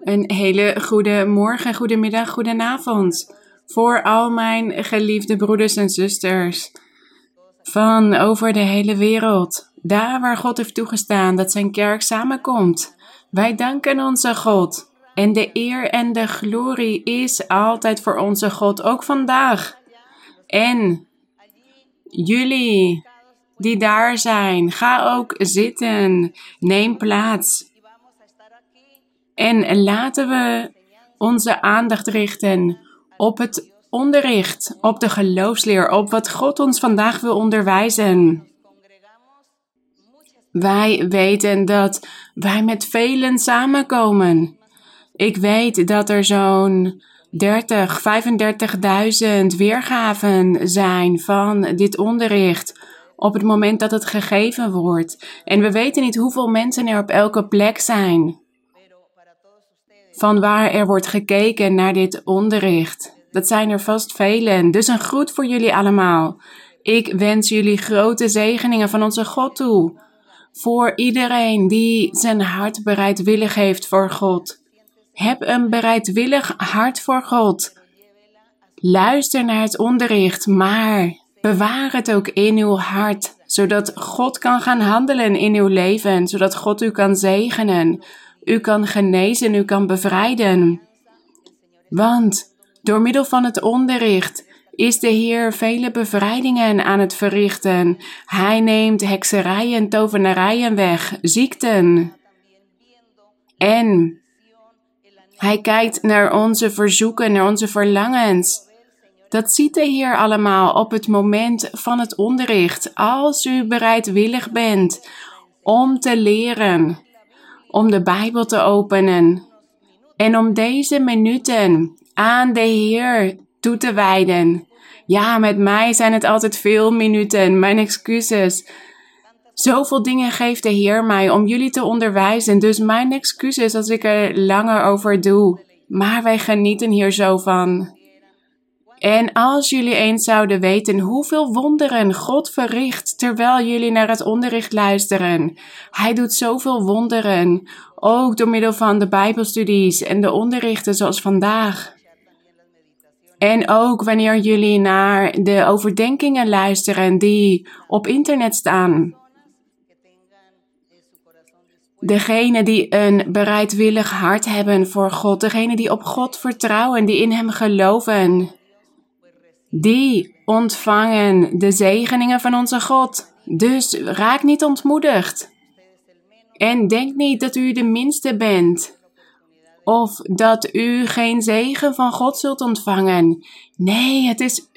Een hele goede morgen, goedemiddag, goedenavond voor al mijn geliefde broeders en zusters van over de hele wereld. Daar waar God heeft toegestaan dat zijn kerk samenkomt. Wij danken onze God. En de eer en de glorie is altijd voor onze God, ook vandaag. En jullie die daar zijn, ga ook zitten. Neem plaats. En laten we onze aandacht richten op het onderricht, op de geloofsleer, op wat God ons vandaag wil onderwijzen. Wij weten dat wij met velen samenkomen. Ik weet dat er zo'n 35.000 weergaven zijn van dit onderricht op het moment dat het gegeven wordt. En we weten niet hoeveel mensen er op elke plek zijn van waar er wordt gekeken naar dit onderricht. Dat zijn er vast velen. Dus een groet voor jullie allemaal. Ik wens jullie grote zegeningen van onze God toe voor iedereen die zijn hart bereidwillig heeft voor God. Heb een bereidwillig hart voor God. Luister naar het onderricht, maar bewaar het ook in uw hart, zodat God kan gaan handelen in uw leven, zodat God u kan zegenen, u kan genezen, u kan bevrijden. Want door middel van het onderricht is de Heer vele bevrijdingen aan het verrichten. Hij neemt hekserijen, tovenarijen weg, ziekten. En Hij kijkt naar onze verzoeken, naar onze verlangens. Dat ziet de Heer allemaal op het moment van het onderricht. Als u bereidwillig bent om te leren, om de Bijbel te openen en om deze minuten aan de Heer toe te wijden. Ja, met mij zijn het altijd veel minuten, mijn excuses. Zoveel dingen geeft de Heer mij om jullie te onderwijzen, dus mijn excuses als ik er langer over doe. Maar wij genieten hier zo van. En als jullie eens zouden weten hoeveel wonderen God verricht terwijl jullie naar het onderricht luisteren. Hij doet zoveel wonderen, ook door middel van de Bijbelstudies en de onderrichten zoals vandaag. En ook wanneer jullie naar de overdenkingen luisteren die op internet staan. Degene die een bereidwillig hart hebben voor God, degene die op God vertrouwen, die in Hem geloven, die ontvangen de zegeningen van onze God. Dus raak niet ontmoedigd. En denk niet dat u de minste bent. Of dat u geen zegen van God zult ontvangen. Nee, het is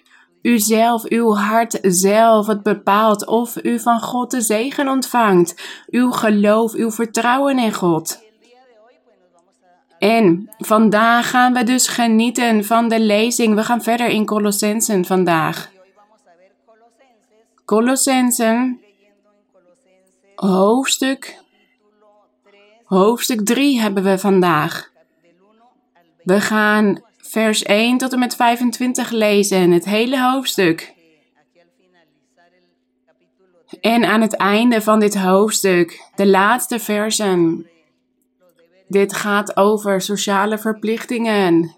uzelf, uw hart zelf, het bepaalt of u van God de zegen ontvangt. Uw geloof, uw vertrouwen in God. En vandaag gaan we dus genieten van de lezing. We gaan verder in Kolossenzen vandaag. Kolossenzen, hoofdstuk 3 hebben we vandaag. We gaan vers 1 tot en met 25 lezen, het hele hoofdstuk. En aan het einde van dit hoofdstuk, de laatste versen. Dit gaat over sociale verplichtingen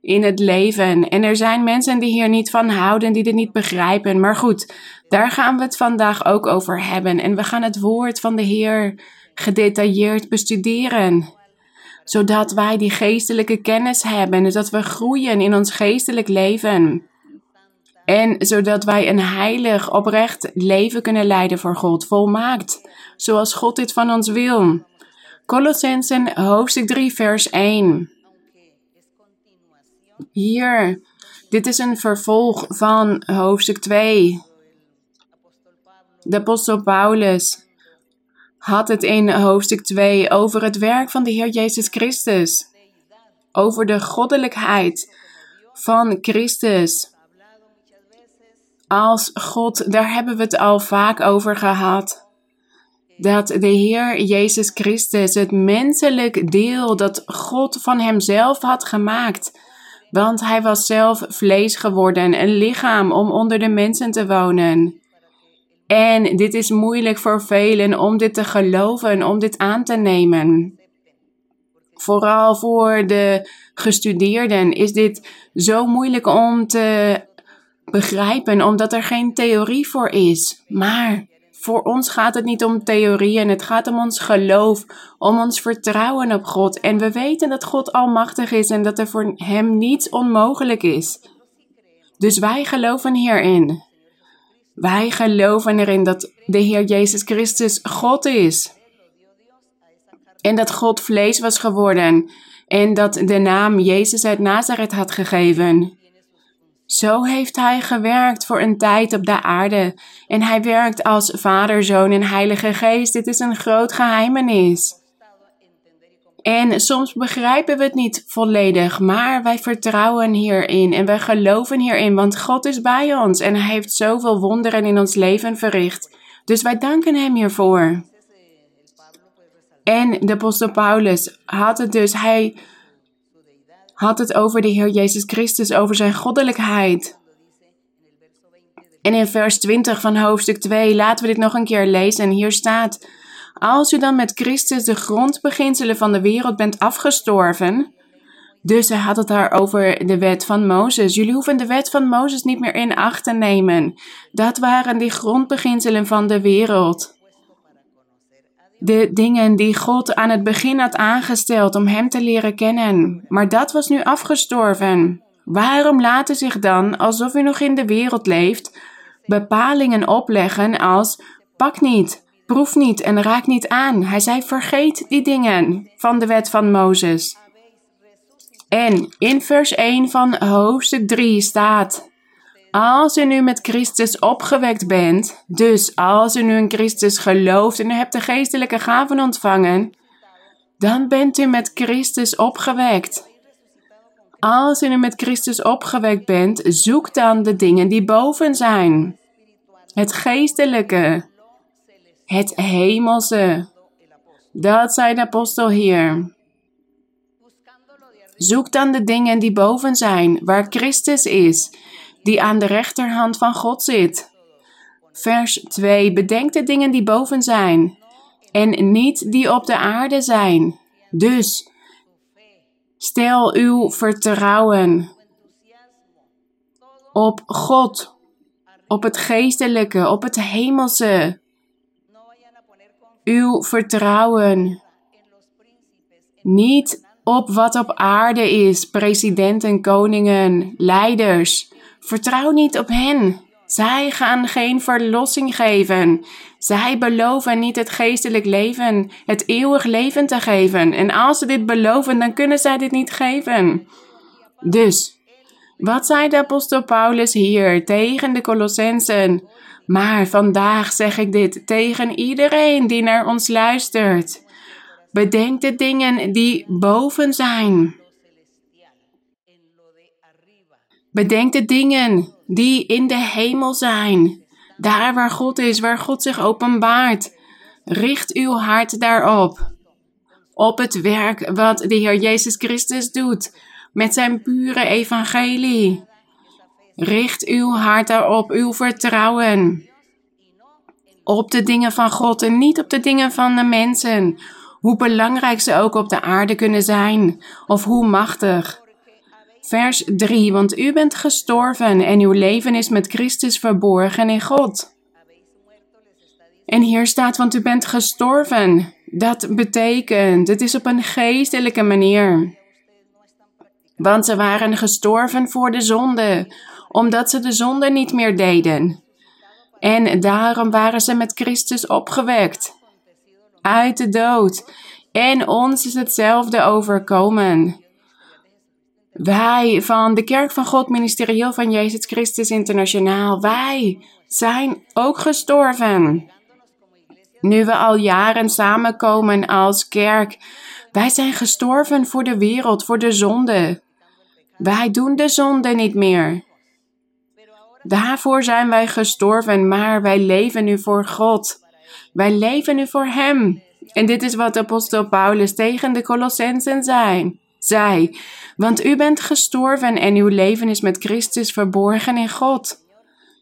in het leven. En er zijn mensen die hier niet van houden, die dit niet begrijpen. Maar goed, daar gaan we het vandaag ook over hebben. En we gaan het woord van de Heer gedetailleerd bestuderen, zodat wij die geestelijke kennis hebben, zodat we groeien in ons geestelijk leven en zodat wij een heilig, oprecht leven kunnen leiden voor God, volmaakt, zoals God dit van ons wil. Kolossenzen hoofdstuk 3 vers 1. Hier, dit is een vervolg van hoofdstuk 2. De apostel Paulus had het in hoofdstuk 2 over het werk van de Heer Jezus Christus. Over de goddelijkheid van Christus. Als God, daar hebben we het al vaak over gehad. Dat de Heer Jezus Christus, het menselijk deel dat God van Hemzelf had gemaakt. Want Hij was zelf vlees geworden, een lichaam om onder de mensen te wonen. En dit is moeilijk voor velen om dit te geloven, om dit aan te nemen. vooral voor de gestudeerden is dit zo moeilijk om te begrijpen, omdat er geen theorie voor is. Maar voor ons gaat het niet om theorieën, het gaat om ons geloof, om ons vertrouwen op God. En we weten dat God almachtig is en dat er voor Hem niets onmogelijk is. Dus wij geloven hierin. Wij geloven erin dat de Heer Jezus Christus God is. En dat God vlees was geworden. En dat de naam Jezus uit Nazareth had gegeven. Zo heeft Hij gewerkt voor een tijd op de aarde. En Hij werkt als Vader, Zoon en Heilige Geest. Dit is een groot geheimenis. En soms begrijpen we het niet volledig, maar wij vertrouwen hierin en wij geloven hierin, want God is bij ons en Hij heeft zoveel wonderen in ons leven verricht. Dus wij danken Hem hiervoor. En de apostel Paulus had het dus, hij had het over de Heer Jezus Christus, over zijn goddelijkheid. En in vers 20 van hoofdstuk 2, laten we dit nog een keer lezen, hier staat: als u dan met Christus de grondbeginselen van de wereld bent afgestorven. Dus hij had het daar over de wet van Mozes. Jullie hoeven de wet van Mozes niet meer in acht te nemen. Dat waren die grondbeginselen van de wereld. De dingen die God aan het begin had aangesteld om Hem te leren kennen. Maar dat was nu afgestorven. Waarom laat u zich dan, alsof u nog in de wereld leeft, bepalingen opleggen als: pak niet, proef niet en raak niet aan. Hij zei: vergeet die dingen van de wet van Mozes. En in vers 1 van hoofdstuk 3 staat: als u nu met Christus opgewekt bent, dus als u nu in Christus gelooft en u hebt de geestelijke gaven ontvangen, dan bent u met Christus opgewekt. Als u nu met Christus opgewekt bent, zoek dan de dingen die boven zijn. Het geestelijke. Het hemelse. Dat zei de apostel hier. Zoek dan de dingen die boven zijn, waar Christus is, die aan de rechterhand van God zit. Vers 2. Bedenk de dingen die boven zijn, en niet die op de aarde zijn. Dus, stel uw vertrouwen op God, op het geestelijke, op het hemelse. Uw vertrouwen, niet op wat op aarde is, presidenten, koningen, leiders. Vertrouw niet op hen. Zij gaan geen verlossing geven. Zij beloven niet het geestelijk leven, het eeuwig leven te geven. En als ze dit beloven, dan kunnen zij dit niet geven. Dus, wat zei de apostel Paulus hier tegen de Kolossenzen? Maar vandaag zeg ik dit tegen iedereen die naar ons luistert. Bedenk de dingen die boven zijn. Bedenk de dingen die in de hemel zijn. Daar waar God is, waar God zich openbaart. Richt uw hart daarop. Op het werk wat de Heer Jezus Christus doet. Met zijn pure evangelie. Richt uw hart daarop, uw vertrouwen. Op de dingen van God en niet op de dingen van de mensen. Hoe belangrijk ze ook op de aarde kunnen zijn. Of hoe machtig. Vers 3. Want u bent gestorven en uw leven is met Christus verborgen in God. En hier staat: want u bent gestorven. Dat betekent, het is op een geestelijke manier. Want ze waren gestorven voor de zonde, omdat ze de zonde niet meer deden. En daarom waren ze met Christus opgewekt, uit de dood. En ons is hetzelfde overkomen. Wij van de Kerk van God, ministerieel van Jezus Christus Internationaal, wij zijn ook gestorven. Nu we al jaren samenkomen als kerk, wij zijn gestorven voor de wereld, voor de zonde. Wij doen de zonde niet meer. Daarvoor zijn wij gestorven, maar wij leven nu voor God. Wij leven nu voor Hem. En dit is wat de apostel Paulus tegen de Kolossenzen zei. Want u bent gestorven en uw leven is met Christus verborgen in God.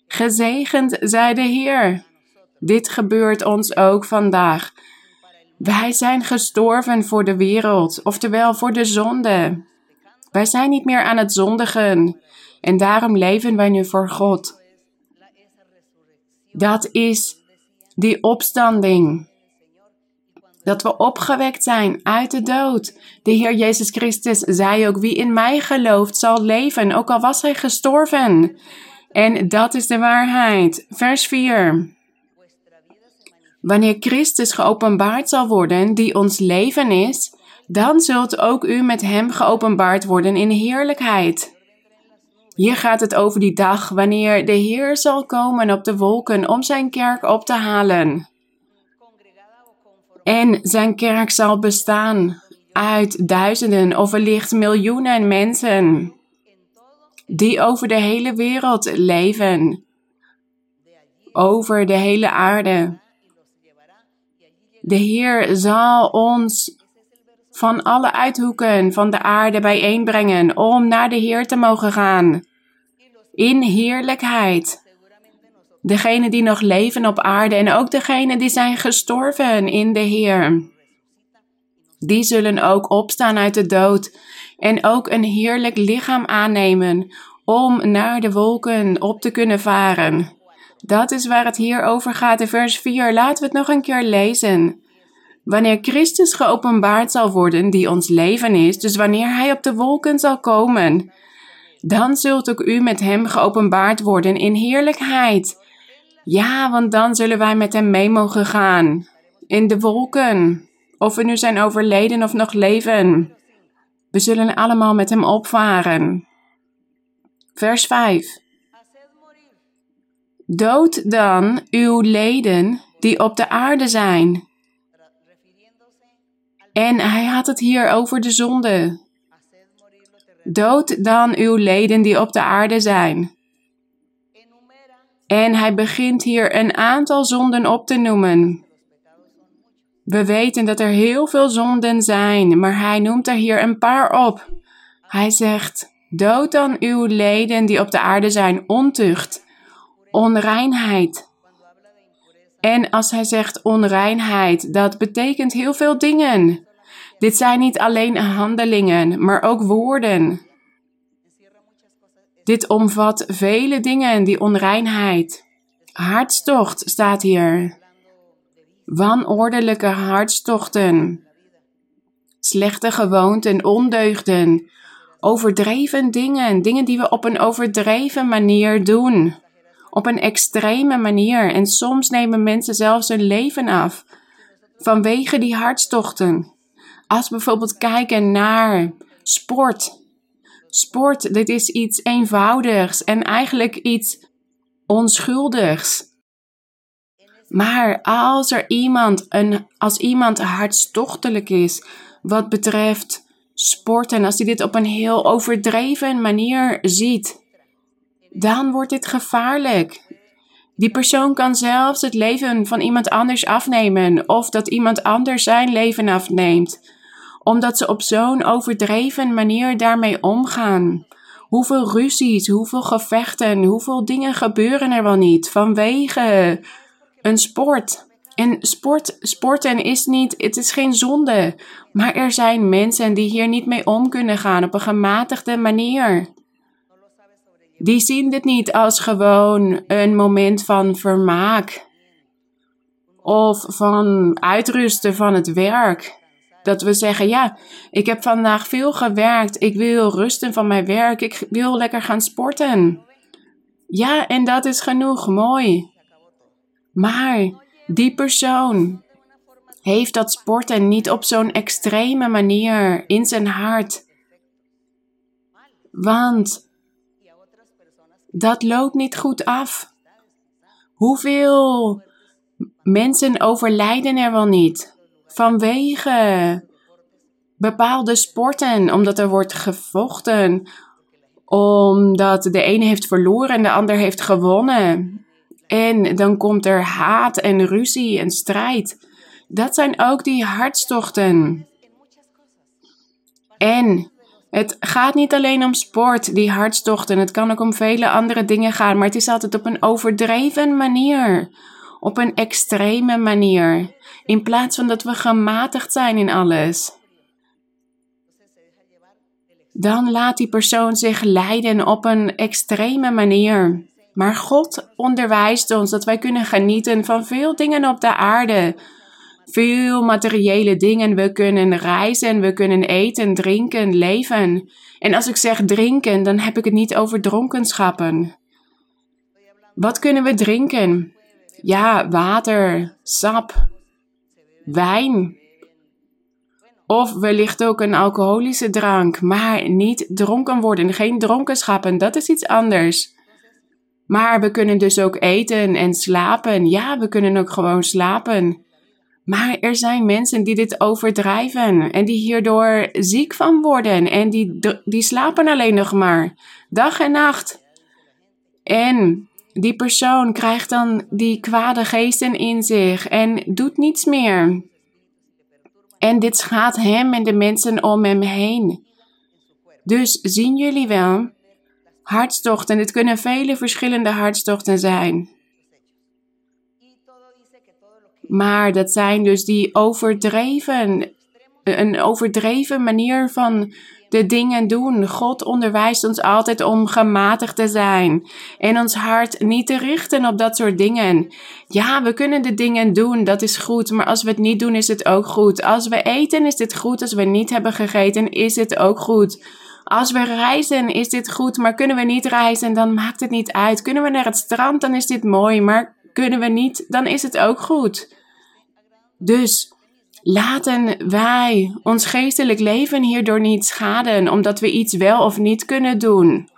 Gezegend zij de Heer. Dit gebeurt ons ook vandaag. Wij zijn gestorven voor de wereld, oftewel voor de zonde. Wij zijn niet meer aan het zondigen en daarom leven wij nu voor God. Dat is die opstanding. Dat we opgewekt zijn uit de dood. De Heer Jezus Christus zei ook, wie in mij gelooft zal leven, ook al was hij gestorven. En dat is de waarheid. Vers 4. Wanneer Christus geopenbaard zal worden, die ons leven is, dan zult ook u met hem geopenbaard worden in heerlijkheid. Hier gaat het over die dag wanneer de Heer zal komen op de wolken om zijn kerk op te halen. En zijn kerk zal bestaan uit duizenden of wellicht miljoenen mensen die over de hele wereld leven, over de hele aarde. De Heer zal ons van alle uithoeken van de aarde bijeenbrengen om naar de Heer te mogen gaan. In heerlijkheid. Degenen die nog leven op aarde en ook degenen die zijn gestorven in de Heer. Die zullen ook opstaan uit de dood en ook een heerlijk lichaam aannemen om naar de wolken op te kunnen varen. Dat is waar het hier over gaat in vers 4. Laten we het nog een keer lezen. Wanneer Christus geopenbaard zal worden, die ons leven is, dus wanneer hij op de wolken zal komen, dan zult ook u met hem geopenbaard worden in heerlijkheid. Ja, want dan zullen wij met hem mee mogen gaan. In de wolken. Of we nu zijn overleden of nog leven. We zullen allemaal met hem opvaren. Vers 5. Dood dan uw leden die op de aarde zijn. En hij had het hier over de zonde. Dood dan uw leden die op de aarde zijn. En hij begint hier een aantal zonden op te noemen. We weten dat er heel veel zonden zijn, maar hij noemt er hier een paar op. Hij zegt, dood dan uw leden die op de aarde zijn, ontucht, onreinheid. En als hij zegt onreinheid, dat betekent heel veel dingen. Dit zijn niet alleen handelingen, maar ook woorden. Dit omvat vele dingen, die onreinheid. Hartstocht staat hier. Wanordelijke hartstochten. Slechte gewoonten, ondeugden. Overdreven dingen, dingen die we op een overdreven manier doen. Op een extreme manier. En soms nemen mensen zelfs hun leven af vanwege die hartstochten. Als we bijvoorbeeld kijken naar sport. Sport, dit is iets eenvoudigs en eigenlijk iets onschuldigs. Maar als iemand hartstochtelijk is wat betreft sport en als hij dit op een heel overdreven manier ziet, dan wordt dit gevaarlijk. Die persoon kan zelfs het leven van iemand anders afnemen of dat iemand anders zijn leven afneemt. Omdat ze op zo'n overdreven manier daarmee omgaan. Hoeveel ruzies, hoeveel gevechten, hoeveel dingen gebeuren er wel niet vanwege een sport. En sporten is niet, het is geen zonde. Maar er zijn mensen die hier niet mee om kunnen gaan op een gematigde manier. Die zien dit niet als gewoon een moment van vermaak. Of van uitrusten van het werk. Dat we zeggen, ja, ik heb vandaag veel gewerkt. Ik wil rusten van mijn werk. Ik wil lekker gaan sporten. Ja, en dat is genoeg. Mooi. Maar die persoon heeft dat sporten niet op zo'n extreme manier in zijn hart. Want dat loopt niet goed af. Hoeveel mensen overlijden er wel niet vanwege bepaalde sporten, omdat er wordt gevochten, omdat de ene heeft verloren en de ander heeft gewonnen. En dan komt er haat en ruzie en strijd. Dat zijn ook die hartstochten. En het gaat niet alleen om sport, die hartstochten. Het kan ook om vele andere dingen gaan. Maar het is altijd op een overdreven manier. op een extreme manier, in plaats van dat we gematigd zijn in alles. Dan laat die persoon zich leiden op een extreme manier. Maar God onderwijst ons dat wij kunnen genieten van veel dingen op de aarde. Veel materiële dingen. We kunnen reizen, we kunnen eten, drinken, leven. En als ik zeg drinken, dan heb ik het niet over dronkenschappen. Wat kunnen we drinken? Ja, water, sap, wijn. Of wellicht ook een alcoholische drank, maar niet dronken worden. Geen dronkenschappen, dat is iets anders. Maar we kunnen dus ook eten en slapen. Ja, we kunnen ook gewoon slapen. Maar er zijn mensen die dit overdrijven en die hierdoor ziek van worden. En die slapen alleen nog maar, dag en nacht. En die persoon krijgt dan die kwade geesten in zich en doet niets meer. En dit schaadt hem en de mensen om hem heen. Dus zien jullie wel, hartstochten, dit kunnen vele verschillende hartstochten zijn. Maar dat zijn dus die overdreven manier van de dingen doen. God onderwijst ons altijd om gematigd te zijn en ons hart niet te richten op dat soort dingen. Ja, we kunnen de dingen doen, dat is goed, maar als we het niet doen is het ook goed. Als we eten is dit goed, als we niet hebben gegeten is het ook goed. Als we reizen is dit goed, maar kunnen we niet reizen dan maakt het niet uit. Kunnen we naar het strand dan is dit mooi, maar kunnen we niet dan is het ook goed. Dus laten wij ons geestelijk leven hierdoor niet schaden, omdat we iets wel of niet kunnen doen.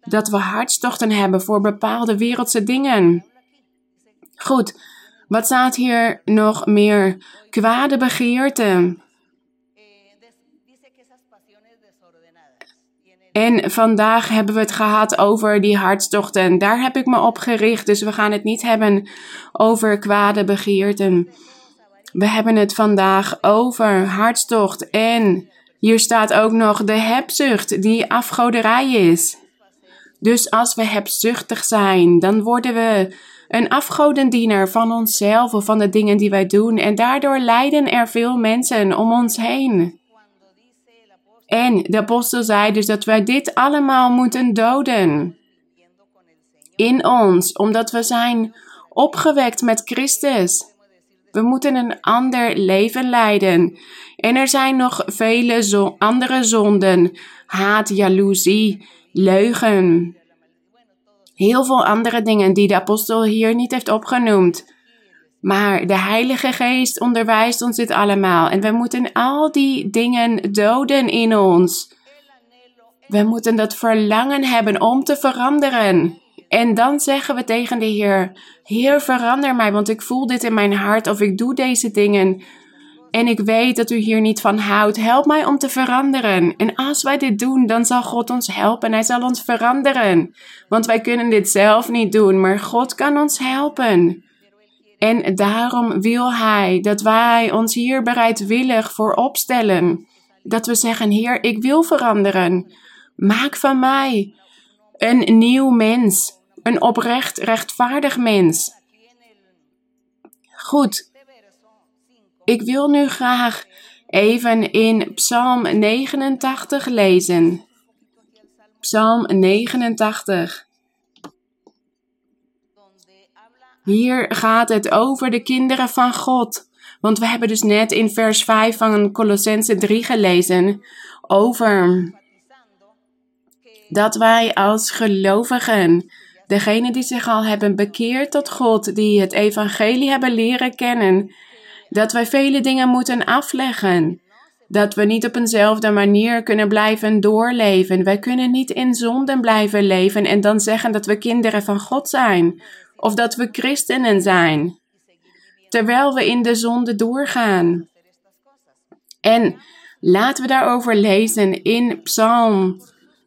Dat we hartstochten hebben voor bepaalde wereldse dingen. Goed, wat staat hier nog meer? Kwade begeerten. En vandaag hebben we het gehad over die hartstochten. Daar heb ik me op gericht, dus we gaan het niet hebben over kwade begeerten. We hebben het vandaag over hartstocht en hier staat ook nog de hebzucht die afgoderij is. Dus als we hebzuchtig zijn, dan worden we een afgodendiener van onszelf of van de dingen die wij doen. En daardoor lijden er veel mensen om ons heen. En de apostel zei dus dat wij dit allemaal moeten doden in ons, omdat we zijn opgewekt met Christus. We moeten een ander leven leiden. En er zijn nog vele andere zonden. Haat, jaloezie, leugen. Heel veel andere dingen die de apostel hier niet heeft opgenoemd. Maar de Heilige Geest onderwijst ons dit allemaal. En we moeten al die dingen doden in ons. We moeten dat verlangen hebben om te veranderen. En dan zeggen we tegen de Heer, Heer, verander mij, want ik voel dit in mijn hart of ik doe deze dingen. En ik weet dat u hier niet van houdt. Help mij om te veranderen. En als wij dit doen, dan zal God ons helpen. Hij zal ons veranderen. Want wij kunnen dit zelf niet doen, maar God kan ons helpen. En daarom wil Hij dat wij ons hier bereidwillig voor opstellen. Dat we zeggen, Heer, ik wil veranderen. Maak van mij een nieuw mens. Een oprecht, rechtvaardig mens. Goed. Ik wil nu graag even in Psalm 89 lezen. Psalm 89. Hier gaat het over de kinderen van God. Want we hebben dus net in vers 5 van Kolossenzen 3 gelezen over dat wij als gelovigen, degenen die zich al hebben bekeerd tot God, die het evangelie hebben leren kennen, dat wij vele dingen moeten afleggen. Dat we niet op eenzelfde manier kunnen blijven doorleven. Wij kunnen niet in zonden blijven leven en dan zeggen dat we kinderen van God zijn. Of dat we christenen zijn. Terwijl we in de zonde doorgaan. En laten we daarover lezen in Psalm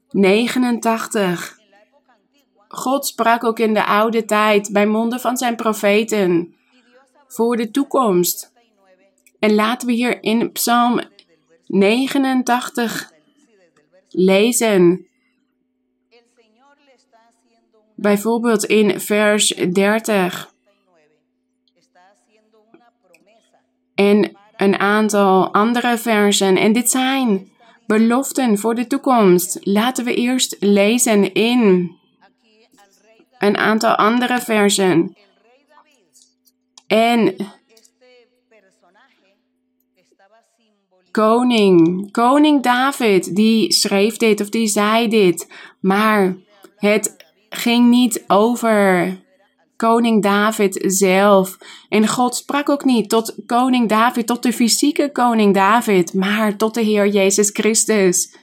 89. God sprak ook in de oude tijd bij monden van zijn profeten voor de toekomst. En laten we hier in Psalm 89 lezen. Bijvoorbeeld in vers 30. en een aantal andere versen. En dit zijn beloften voor de toekomst. Laten we eerst lezen in een aantal andere versen. En koning David, die schreef dit of die zei dit. Maar het ging niet over koning David zelf. En God sprak ook niet tot koning David, tot de fysieke koning David, maar tot de Heer Jezus Christus.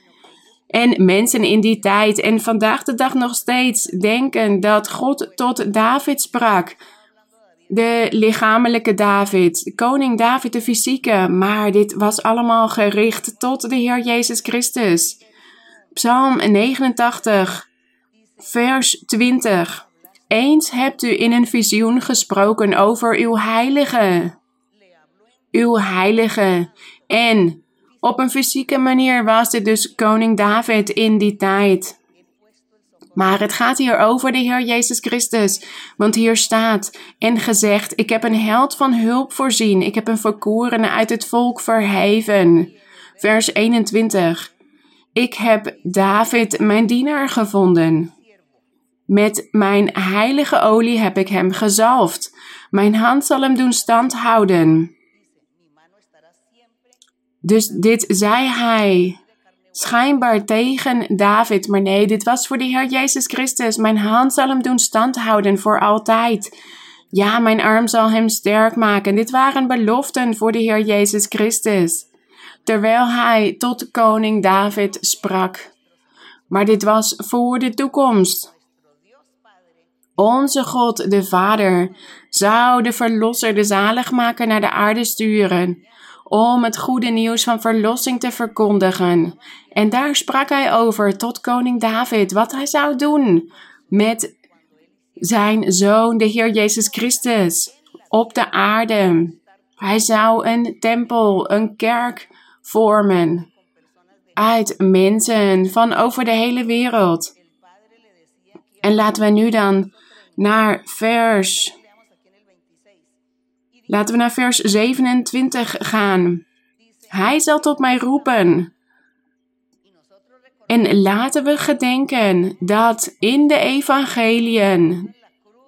En mensen in die tijd en vandaag de dag nog steeds denken dat God tot David sprak. De lichamelijke David, koning David de fysieke, maar dit was allemaal gericht tot de Heer Jezus Christus. Psalm 89, vers 20. Eens hebt u in een visioen gesproken over uw heilige. Uw heilige. En op een fysieke manier was dit dus koning David in die tijd. Maar het gaat hier over de Heer Jezus Christus. Want hier staat en gezegd, ik heb een held van hulp voorzien. Ik heb een verkorene uit het volk verheven. Vers 21. Ik heb David, mijn dienaar, gevonden. Met mijn heilige olie heb ik hem gezalfd. Mijn hand zal hem doen standhouden. Dus dit zei hij schijnbaar tegen David. Maar nee, dit was voor de Heer Jezus Christus. Mijn hand zal hem doen standhouden voor altijd. Ja, mijn arm zal hem sterk maken. Dit waren beloften voor de Heer Jezus Christus. Terwijl hij tot koning David sprak. Maar dit was voor de toekomst. Onze God, de Vader, zou de Verlosser, de Zaligmaker, naar de aarde sturen om het goede nieuws van verlossing te verkondigen. En daar sprak hij over tot koning David, wat hij zou doen met zijn Zoon, de Heer Jezus Christus, op de aarde. Hij zou een tempel, een kerk vormen uit mensen van over de hele wereld. En laten we nu dan naar vers 27 gaan. Hij zal tot mij roepen. En laten we gedenken dat in de Evangeliën,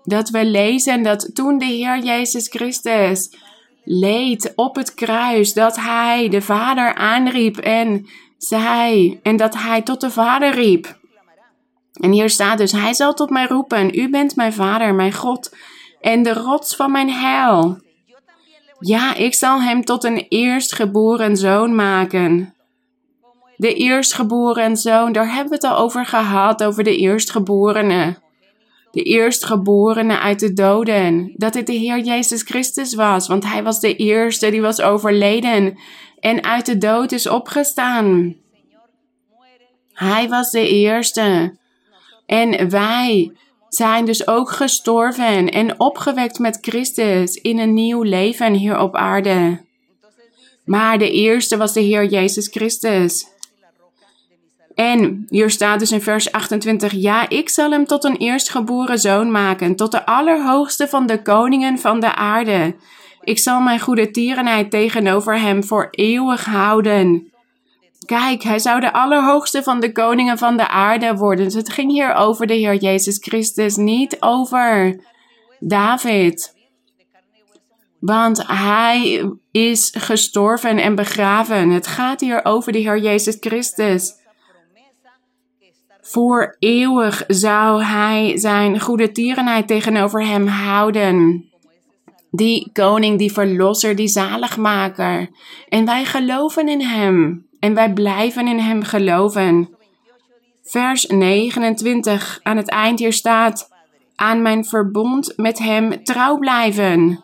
dat we lezen dat toen de Heer Jezus Christus leed op het kruis, dat Hij de Vader aanriep en zei, en dat Hij tot de Vader riep. En hier staat dus, Hij zal tot mij roepen, U bent mijn Vader, mijn God en de rots van mijn heil. Ja, ik zal hem tot een eerstgeboren zoon maken. De eerstgeboren zoon, daar hebben we het al over gehad, over de eerstgeborene. De eerstgeborene uit de doden. Dat het de Heer Jezus Christus was, want hij was de eerste, die was overleden en uit de dood is opgestaan. Hij was de eerste. En wij zijn dus ook gestorven en opgewekt met Christus in een nieuw leven hier op aarde. Maar de eerste was de Heer Jezus Christus. En hier staat dus in vers 28, ja, ik zal hem tot een eerstgeboren zoon maken, tot de allerhoogste van de koningen van de aarde. Ik zal mijn goedertierenheid tegenover hem voor eeuwig houden. Kijk, hij zou de allerhoogste van de koningen van de aarde worden. Dus het ging hier over de Heer Jezus Christus, niet over David. Want hij is gestorven en begraven. Het gaat hier over de Heer Jezus Christus. Voor eeuwig zou hij zijn goedertierenheid tegenover hem houden. Die koning, die verlosser, die zaligmaker. En wij geloven in hem. En wij blijven in hem geloven. Vers 29 aan het eind hier staat, aan mijn verbond met hem trouw blijven.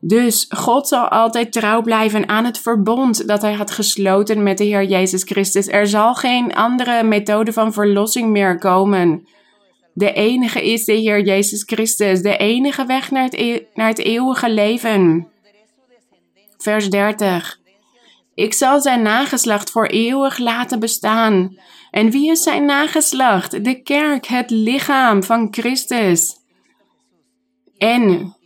Dus God zal altijd trouw blijven aan het verbond dat hij had gesloten met de Heer Jezus Christus. Er zal geen andere methode van verlossing meer komen. De enige is de Heer Jezus Christus. De enige weg naar het eeuwige leven. Vers 30. Ik zal zijn nageslacht voor eeuwig laten bestaan. En wie is zijn nageslacht? De kerk, het lichaam van Christus. En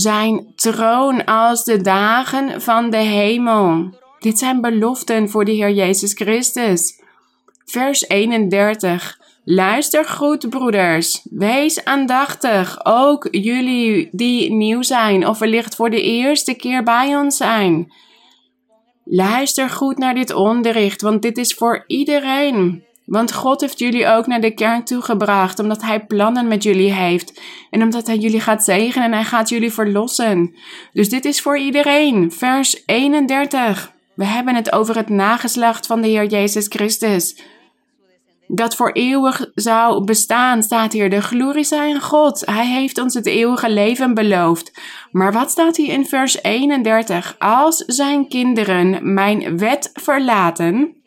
zijn troon als de dagen van de hemel. Dit zijn beloften voor de Heer Jezus Christus. Vers 31. Luister goed, broeders. Wees aandachtig, ook jullie die nieuw zijn of wellicht voor de eerste keer bij ons zijn. Luister goed naar dit onderricht, want dit is voor iedereen. Want God heeft jullie ook naar de kern toegebracht, omdat Hij plannen met jullie heeft. En omdat Hij jullie gaat zegenen en Hij gaat jullie verlossen. Dus dit is voor iedereen. Vers 31. We hebben het over het nageslacht van de Heer Jezus Christus. Dat voor eeuwig zou bestaan, staat hier. De glorie zij aan God. Hij heeft ons het eeuwige leven beloofd. Maar wat staat hier in vers 31? Als zijn kinderen mijn wet verlaten...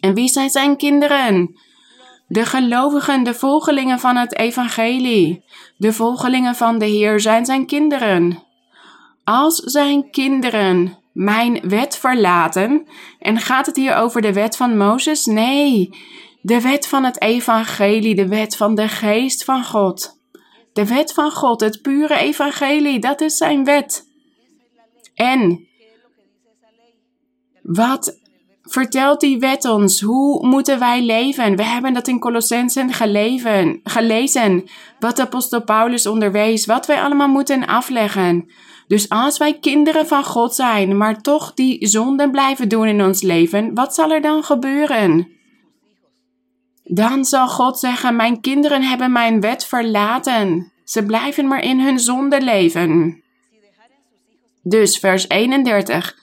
En wie zijn zijn kinderen? De gelovigen, de volgelingen van het evangelie. De volgelingen van de Heer zijn zijn kinderen. Als zijn kinderen mijn wet verlaten... En gaat het hier over de wet van Mozes? Nee, de wet van het evangelie, de wet van de geest van God. De wet van God, het pure evangelie, dat is zijn wet. En wat... vertelt die wet ons, hoe moeten wij leven? We hebben dat in Kolossenzen gelezen, wat de apostel Paulus onderwees, wat wij allemaal moeten afleggen. Dus als wij kinderen van God zijn, maar toch die zonden blijven doen in ons leven, wat zal er dan gebeuren? Dan zal God zeggen, mijn kinderen hebben mijn wet verlaten. Ze blijven maar in hun zonde leven. Dus vers 31...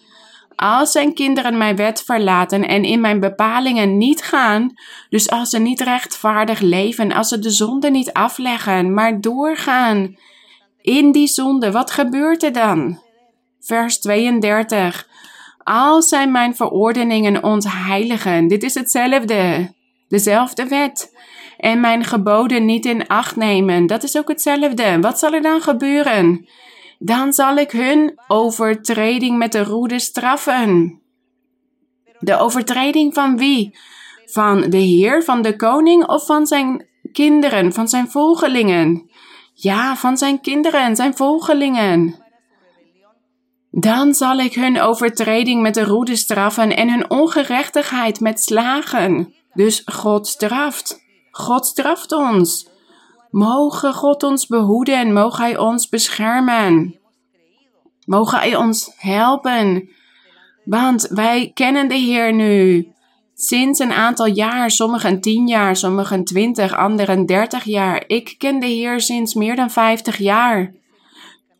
Als zijn kinderen mijn wet verlaten en in mijn bepalingen niet gaan, dus als ze niet rechtvaardig leven, als ze de zonde niet afleggen, maar doorgaan in die zonde, wat gebeurt er dan? Vers 32. Als zij mijn verordeningen ontheiligen, dit is hetzelfde, dezelfde wet, en mijn geboden niet in acht nemen, dat is ook hetzelfde. Wat zal er dan gebeuren? Dan zal ik hun overtreding met de roede straffen. De overtreding van wie? Van de Heer, van de koning of van zijn kinderen, van zijn volgelingen? Ja, van zijn kinderen, zijn volgelingen. Dan zal ik hun overtreding met de roede straffen en hun ongerechtigheid met slagen. Dus God straft. God straft ons. Mogen God ons behoeden, mogen Hij ons beschermen, mogen Hij ons helpen, want wij kennen de Heer nu sinds een aantal jaar, sommigen 10 jaar, sommigen 20, anderen 30 jaar. Ik ken de Heer sinds meer dan 50 jaar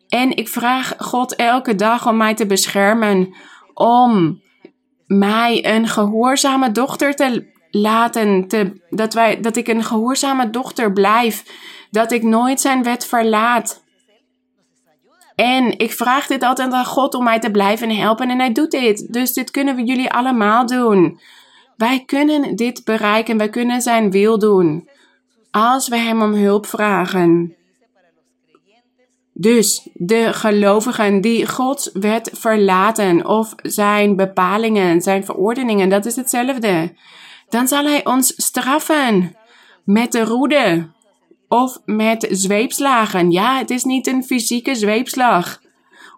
en ik vraag God elke dag om mij te beschermen, om mij een gehoorzame dochter te laten, dat ik een gehoorzame dochter blijf, dat ik nooit zijn wet verlaat. En ik vraag dit altijd aan God om mij te blijven helpen en Hij doet dit. Dus dit kunnen we jullie allemaal doen. Wij kunnen dit bereiken, wij kunnen zijn wil doen, als we Hem om hulp vragen. Dus de gelovigen die Gods wet verlaten of zijn bepalingen, zijn verordeningen, dat is hetzelfde. Dan zal Hij ons straffen met de roede of met zweepslagen. Ja, het is niet een fysieke zweepslag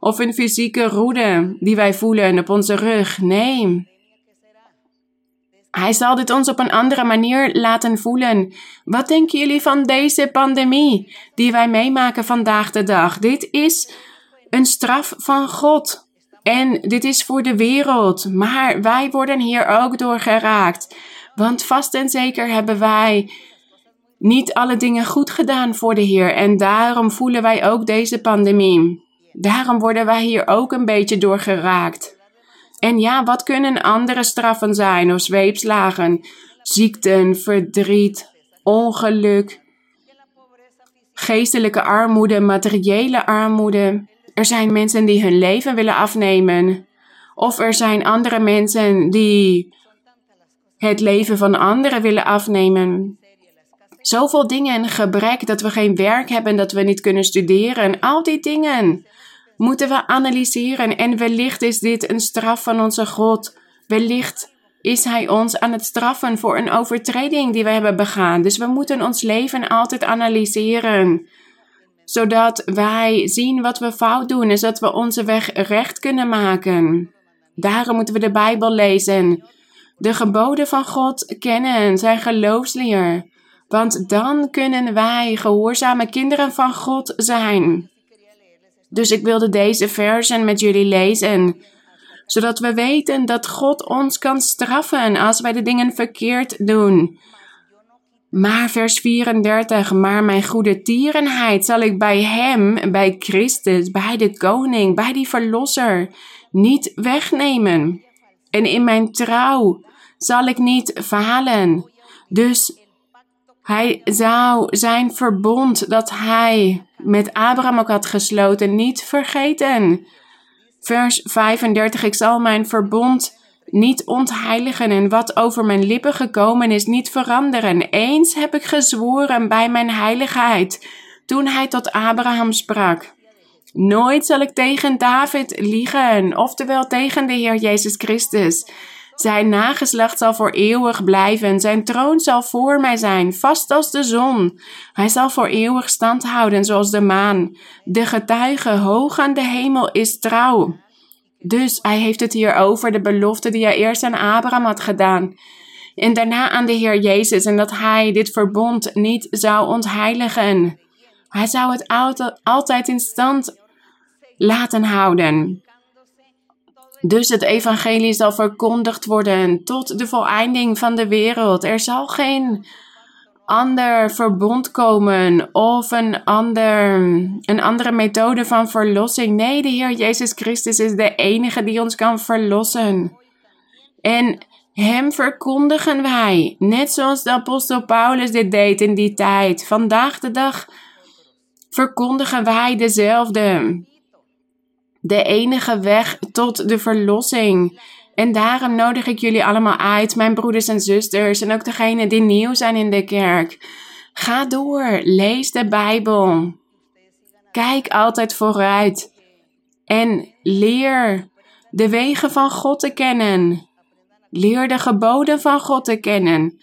of een fysieke roede die wij voelen op onze rug. Nee, Hij zal dit ons op een andere manier laten voelen. Wat denken jullie van deze pandemie die wij meemaken vandaag de dag? Dit is een straf van God. En dit is voor de wereld, maar wij worden hier ook door geraakt. Want vast en zeker hebben wij niet alle dingen goed gedaan voor de Heer. En daarom voelen wij ook deze pandemie. Daarom worden wij hier ook een beetje door geraakt. En ja, wat kunnen andere straffen zijn of zweepslagen? Ziekten, verdriet, ongeluk, geestelijke armoede, materiële armoede. Er zijn mensen die hun leven willen afnemen. Of er zijn andere mensen die het leven van anderen willen afnemen. Zoveel dingen en gebrek, dat we geen werk hebben, dat we niet kunnen studeren. Al die dingen moeten we analyseren. En wellicht is dit een straf van onze God. Wellicht is Hij ons aan het straffen voor een overtreding die we hebben begaan. Dus we moeten ons leven altijd analyseren. zodat wij zien wat we fout doen en zodat we onze weg recht kunnen maken. Daarom moeten we de Bijbel lezen, de geboden van God kennen, zijn geloofsleer. Want dan kunnen wij gehoorzame kinderen van God zijn. Dus ik wilde deze versen met jullie lezen, zodat we weten dat God ons kan straffen als wij de dingen verkeerd doen. Maar vers 34, maar mijn goedertierenheid zal ik bij Hem, bij Christus, bij de Koning, bij die Verlosser, niet wegnemen. En in mijn trouw zal ik niet falen. Dus Hij zou zijn verbond dat Hij met Abraham ook had gesloten niet vergeten. Vers 35, ik zal mijn verbond niet ontheiligen en wat over mijn lippen gekomen is niet veranderen. Eens heb ik gezworen bij mijn heiligheid, toen Hij tot Abraham sprak. Nooit zal ik tegen David liegen, oftewel tegen de Heer Jezus Christus. Zijn nageslacht zal voor eeuwig blijven. Zijn troon zal voor mij zijn, vast als de zon. Hij zal voor eeuwig stand houden, zoals de maan. De getuige hoog aan de hemel is trouw. Dus hij heeft het hier over de belofte die hij eerst aan Abraham had gedaan. En daarna aan de Heer Jezus. En dat hij dit verbond niet zou ontheiligen. Hij zou het altijd in stand laten houden. Dus het evangelie zal verkondigd worden tot de voleinding van de wereld. Er zal geen ander verbond komen of een andere methode van verlossing. Nee, de Heer Jezus Christus is de enige die ons kan verlossen. En Hem verkondigen wij, net zoals de apostel Paulus dit deed in die tijd. Vandaag de dag verkondigen wij dezelfde. De enige weg tot de verlossing. En daarom nodig ik jullie allemaal uit, mijn broeders en zusters en ook degenen die nieuw zijn in de kerk. Ga door, lees de Bijbel. Kijk altijd vooruit. En leer de wegen van God te kennen. Leer de geboden van God te kennen.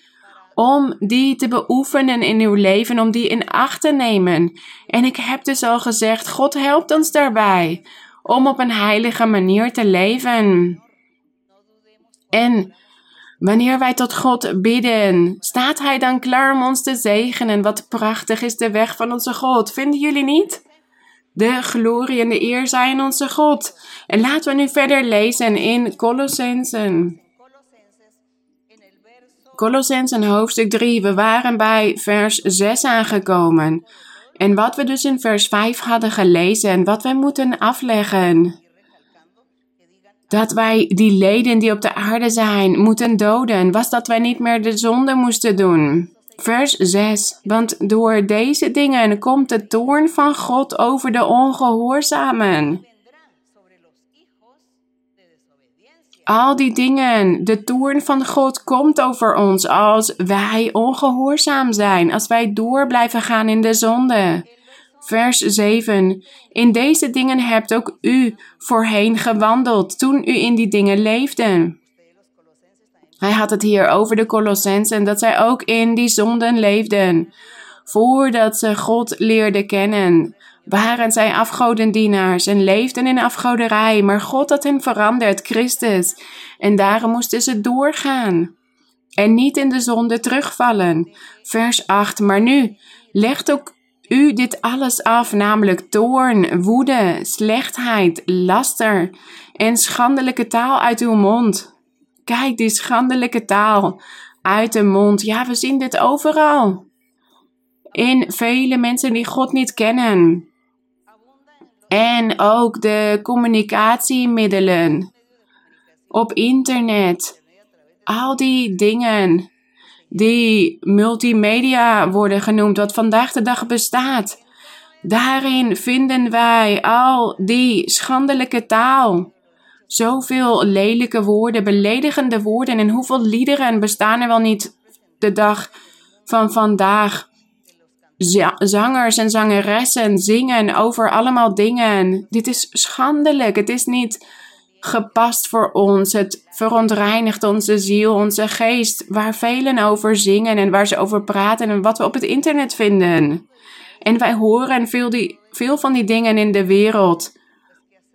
Om die te beoefenen in uw leven, om die in acht te nemen. En ik heb dus al gezegd, God helpt ons daarbij. Om op een heilige manier te leven. En wanneer wij tot God bidden, staat Hij dan klaar om ons te zegenen. Wat prachtig is de weg van onze God. Vinden jullie niet? De glorie en de eer zijn onze God. En laten we nu verder lezen in Kolossenzen. Kolossenzen hoofdstuk 3. We waren bij vers 6 aangekomen. En wat we dus in vers 5 hadden gelezen en wat wij moeten afleggen. Dat wij die leden die op de aarde zijn moeten doden, was dat wij niet meer de zonde moesten doen. Vers 6. Want door deze dingen komt de toorn van God over de ongehoorzamen. Al die dingen, de toorn van God komt over ons als wij ongehoorzaam zijn, als wij door blijven gaan in de zonde. Vers 7. In deze dingen hebt ook u voorheen gewandeld, toen u in die dingen leefde. Hij had het hier over de Kolossenzen, dat zij ook in die zonden leefden. Voordat ze God leerden kennen, waren zij afgodendienaars en leefden in afgoderij, maar God had hen veranderd, Christus. En daarom moesten ze doorgaan en niet in de zonde terugvallen. Vers 8, maar nu legt ook u dit alles af, namelijk toorn, woede, slechtheid, laster en schandelijke taal uit uw mond. Kijk, die schandelijke taal uit de mond. Ja, we zien dit overal. In vele mensen die God niet kennen. En ook de communicatiemiddelen. Op internet. Al die dingen die multimedia worden genoemd, wat vandaag de dag bestaat. Daarin vinden wij al die schandelijke taal. Zoveel lelijke woorden, beledigende woorden. En hoeveel liederen bestaan er wel niet de dag van vandaag. Zangers en zangeressen zingen over allemaal dingen. Dit is schandelijk. Het is niet gepast voor ons. Het verontreinigt onze ziel, onze geest, waar velen over zingen en waar ze over praten en wat we op het internet vinden. En wij horen veel van die dingen in de wereld.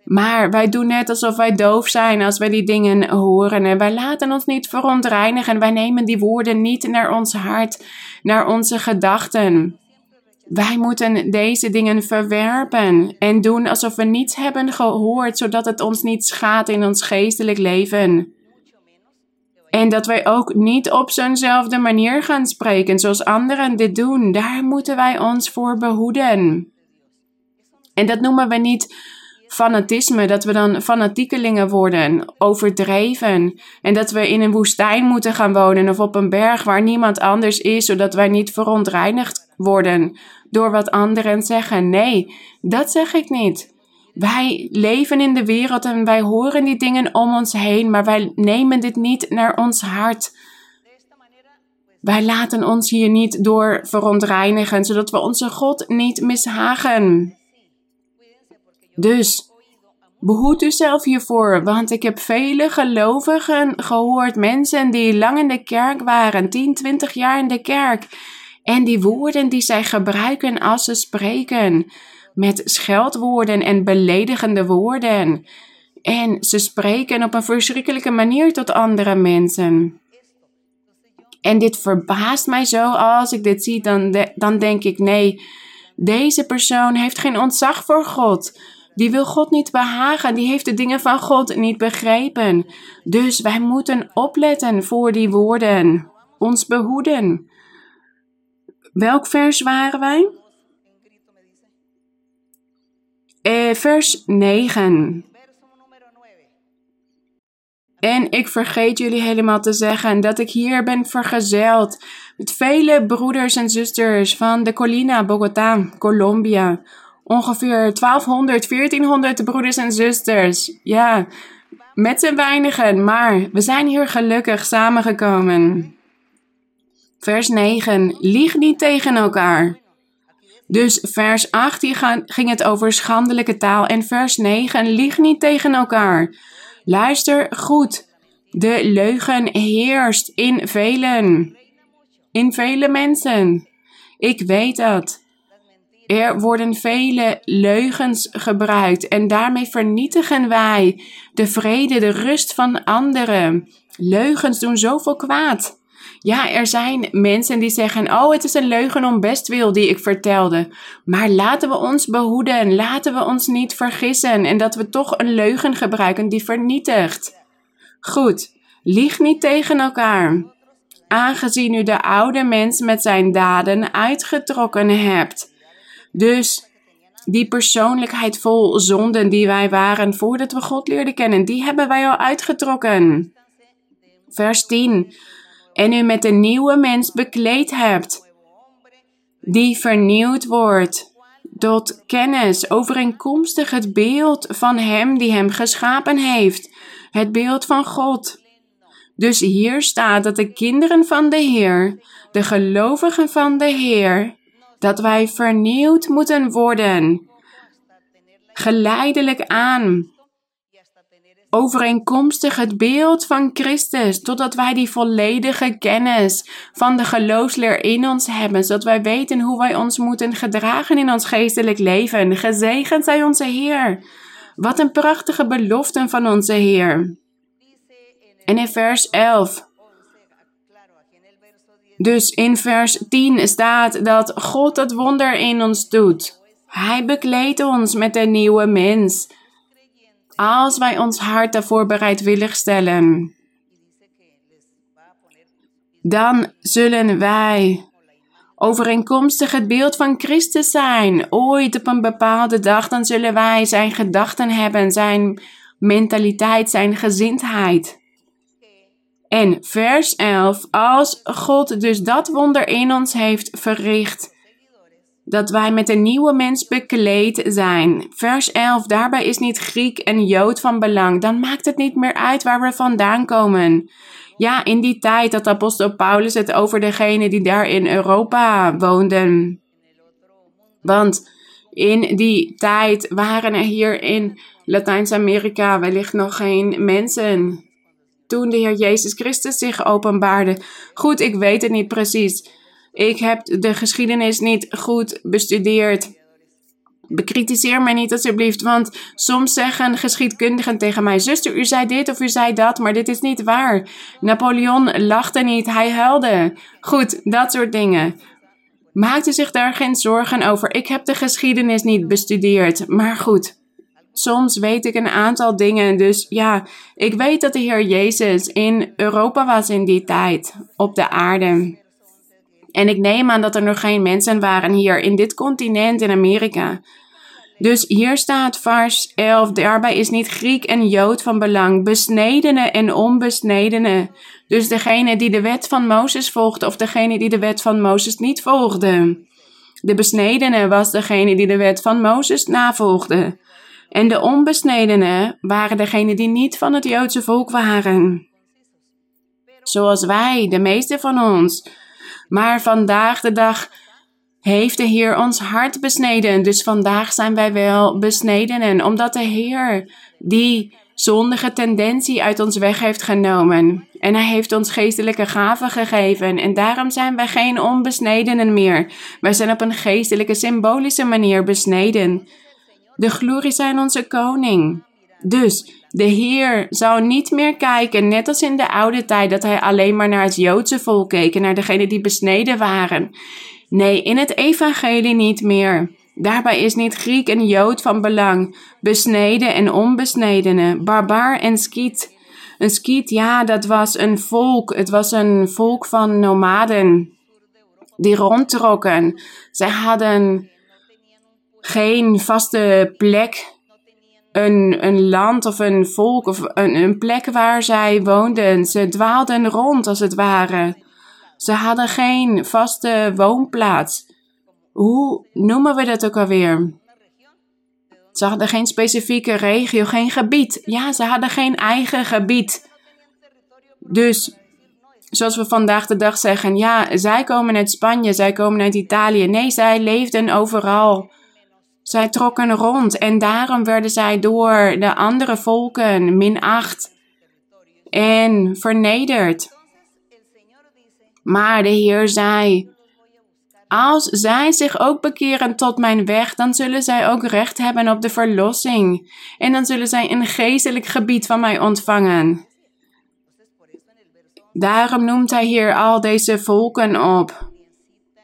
Maar wij doen net alsof wij doof zijn als wij die dingen horen. En wij laten ons niet verontreinigen. Wij nemen die woorden niet naar ons hart, naar onze gedachten. Wij moeten deze dingen verwerpen en doen alsof we niets hebben gehoord, zodat het ons niet schaadt in ons geestelijk leven. En dat wij ook niet op zo'nzelfde manier gaan spreken zoals anderen dit doen. Daar moeten wij ons voor behoeden. En dat noemen we niet fanatisme, dat we dan fanatiekelingen worden, overdreven. En dat we in een woestijn moeten gaan wonen of op een berg waar niemand anders is, zodat wij niet verontreinigd worden door wat anderen zeggen. Nee, dat zeg ik niet. Wij leven in de wereld en wij horen die dingen om ons heen, maar wij nemen dit niet naar ons hart. Wij laten ons hier niet door verontreinigen, zodat we onze God niet mishagen. Dus, behoed uzelf hiervoor, want ik heb vele gelovigen gehoord, mensen die lang in de kerk waren, 10, 20 jaar in de kerk, en die woorden die zij gebruiken als ze spreken, met scheldwoorden en beledigende woorden. En ze spreken op een verschrikkelijke manier tot andere mensen. En dit verbaast mij zo. Als ik dit zie, dan denk ik, nee, deze persoon heeft geen ontzag voor God. Die wil God niet behagen. Die heeft de dingen van God niet begrepen. Dus wij moeten opletten voor die woorden. Ons behoeden. Welk vers waren wij? Vers 9. En ik vergeet jullie helemaal te zeggen dat ik hier ben vergezeld met vele broeders en zusters van de Colina, Bogotá, Colombia. Ongeveer 1200, 1400 broeders en zusters. Ja, met z'n weinigen, maar we zijn hier gelukkig samengekomen. Vers 9. Lieg niet tegen elkaar. Dus vers 8 ging het over schandelijke taal en vers 9, lieg niet tegen elkaar. Luister goed, de leugen heerst in vele mensen. Ik weet dat. Er worden vele leugens gebruikt en daarmee vernietigen wij de vrede, de rust van anderen. Leugens doen zoveel kwaad. Ja, er zijn mensen die zeggen, oh, het is een leugen om bestwil die ik vertelde. Maar laten we ons behoeden, laten we ons niet vergissen en dat we toch een leugen gebruiken die vernietigt. Goed, lieg niet tegen elkaar. Aangezien u de oude mens met zijn daden uitgetrokken hebt. Dus die persoonlijkheid vol zonden die wij waren voordat we God leerden kennen, die hebben wij al uitgetrokken. Vers 10. En u met een nieuwe mens bekleed hebt, die vernieuwd wordt tot kennis overeenkomstig het beeld van hem die hem geschapen heeft, het beeld van God. Dus hier staat dat de kinderen van de Heer, de gelovigen van de Heer, dat wij vernieuwd moeten worden, geleidelijk aan. Overeenkomstig het beeld van Christus, totdat wij die volledige kennis van de geloofsleer in ons hebben, zodat wij weten hoe wij ons moeten gedragen in ons geestelijk leven. Gezegend zij onze Heer. Wat een prachtige belofte van onze Heer. En in vers 11. Dus in vers 10 staat dat God dat wonder in ons doet. Hij bekleedt ons met een nieuwe mens. Als wij ons hart daarvoor bereidwillig stellen, dan zullen wij overeenkomstig het beeld van Christus zijn. Ooit op een bepaalde dag, dan zullen wij zijn gedachten hebben, zijn mentaliteit, zijn gezindheid. En vers 11, als God dus dat wonder in ons heeft verricht, dat wij met een nieuwe mens bekleed zijn. Vers 11, daarbij is niet Griek en Jood van belang. Dan maakt het niet meer uit waar we vandaan komen. Ja, in die tijd had apostel Paulus het over degenen die daar in Europa woonden. Want in die tijd waren er hier in Latijns-Amerika wellicht nog geen mensen. Toen de Heer Jezus Christus zich openbaarde. Goed, ik weet het niet precies. Ik heb de geschiedenis niet goed bestudeerd. Bekritiseer mij niet alsjeblieft, want soms zeggen geschiedkundigen tegen mij: zuster, u zei dit of u zei dat, maar dit is niet waar. Napoleon lachte niet, hij huilde. Goed, dat soort dingen. Maakt u zich daar geen zorgen over. Ik heb de geschiedenis niet bestudeerd, maar goed. Soms weet ik een aantal dingen, dus ja, ik weet dat de Heer Jezus in Europa was in die tijd, op de aarde. En ik neem aan dat er nog geen mensen waren hier in dit continent in Amerika. Dus hier staat vers 11, daarbij is niet Griek en Jood van belang, besnedene en onbesnedene. Dus degene die de wet van Mozes volgde of degene die de wet van Mozes niet volgde. De besnedene was degene die de wet van Mozes navolgde. En de onbesnedenen waren degenen die niet van het Joodse volk waren. Zoals wij, de meeste van ons. Maar vandaag de dag heeft de Heer ons hart besneden. Dus vandaag zijn wij wel besnedenen. Omdat de Heer die zondige tendentie uit ons weg heeft genomen. En hij heeft ons geestelijke gaven gegeven. En daarom zijn wij geen onbesnedenen meer. Wij zijn op een geestelijke, symbolische manier besneden. De glorie zijn onze koning. Dus de Heer zou niet meer kijken, net als in de oude tijd, dat hij alleen maar naar het Joodse volk keek en naar degenen die besneden waren. Nee, in het evangelie niet meer. Daarbij is niet Griek en Jood van belang, besneden en onbesnedene, barbaar en Skiet. Een Skiet, ja, dat was een volk. Het was een volk van nomaden die rondtrokken. Zij hadden geen vaste plek, een land of een volk of een plek waar zij woonden. Ze dwaalden rond als het ware. Ze hadden geen vaste woonplaats. Hoe noemen we dat ook alweer? Ze hadden geen specifieke regio, geen gebied. Ja, ze hadden geen eigen gebied. Dus zoals we vandaag de dag zeggen, ja, zij komen uit Spanje, zij komen uit Italië. Nee, zij leefden overal. Zij trokken rond en daarom werden zij door de andere volken minacht en vernederd. Maar de Heer zei: als zij zich ook bekeren tot mijn weg, dan zullen zij ook recht hebben op de verlossing. En dan zullen zij een geestelijk gebied van mij ontvangen. Daarom noemt hij hier al deze volken op.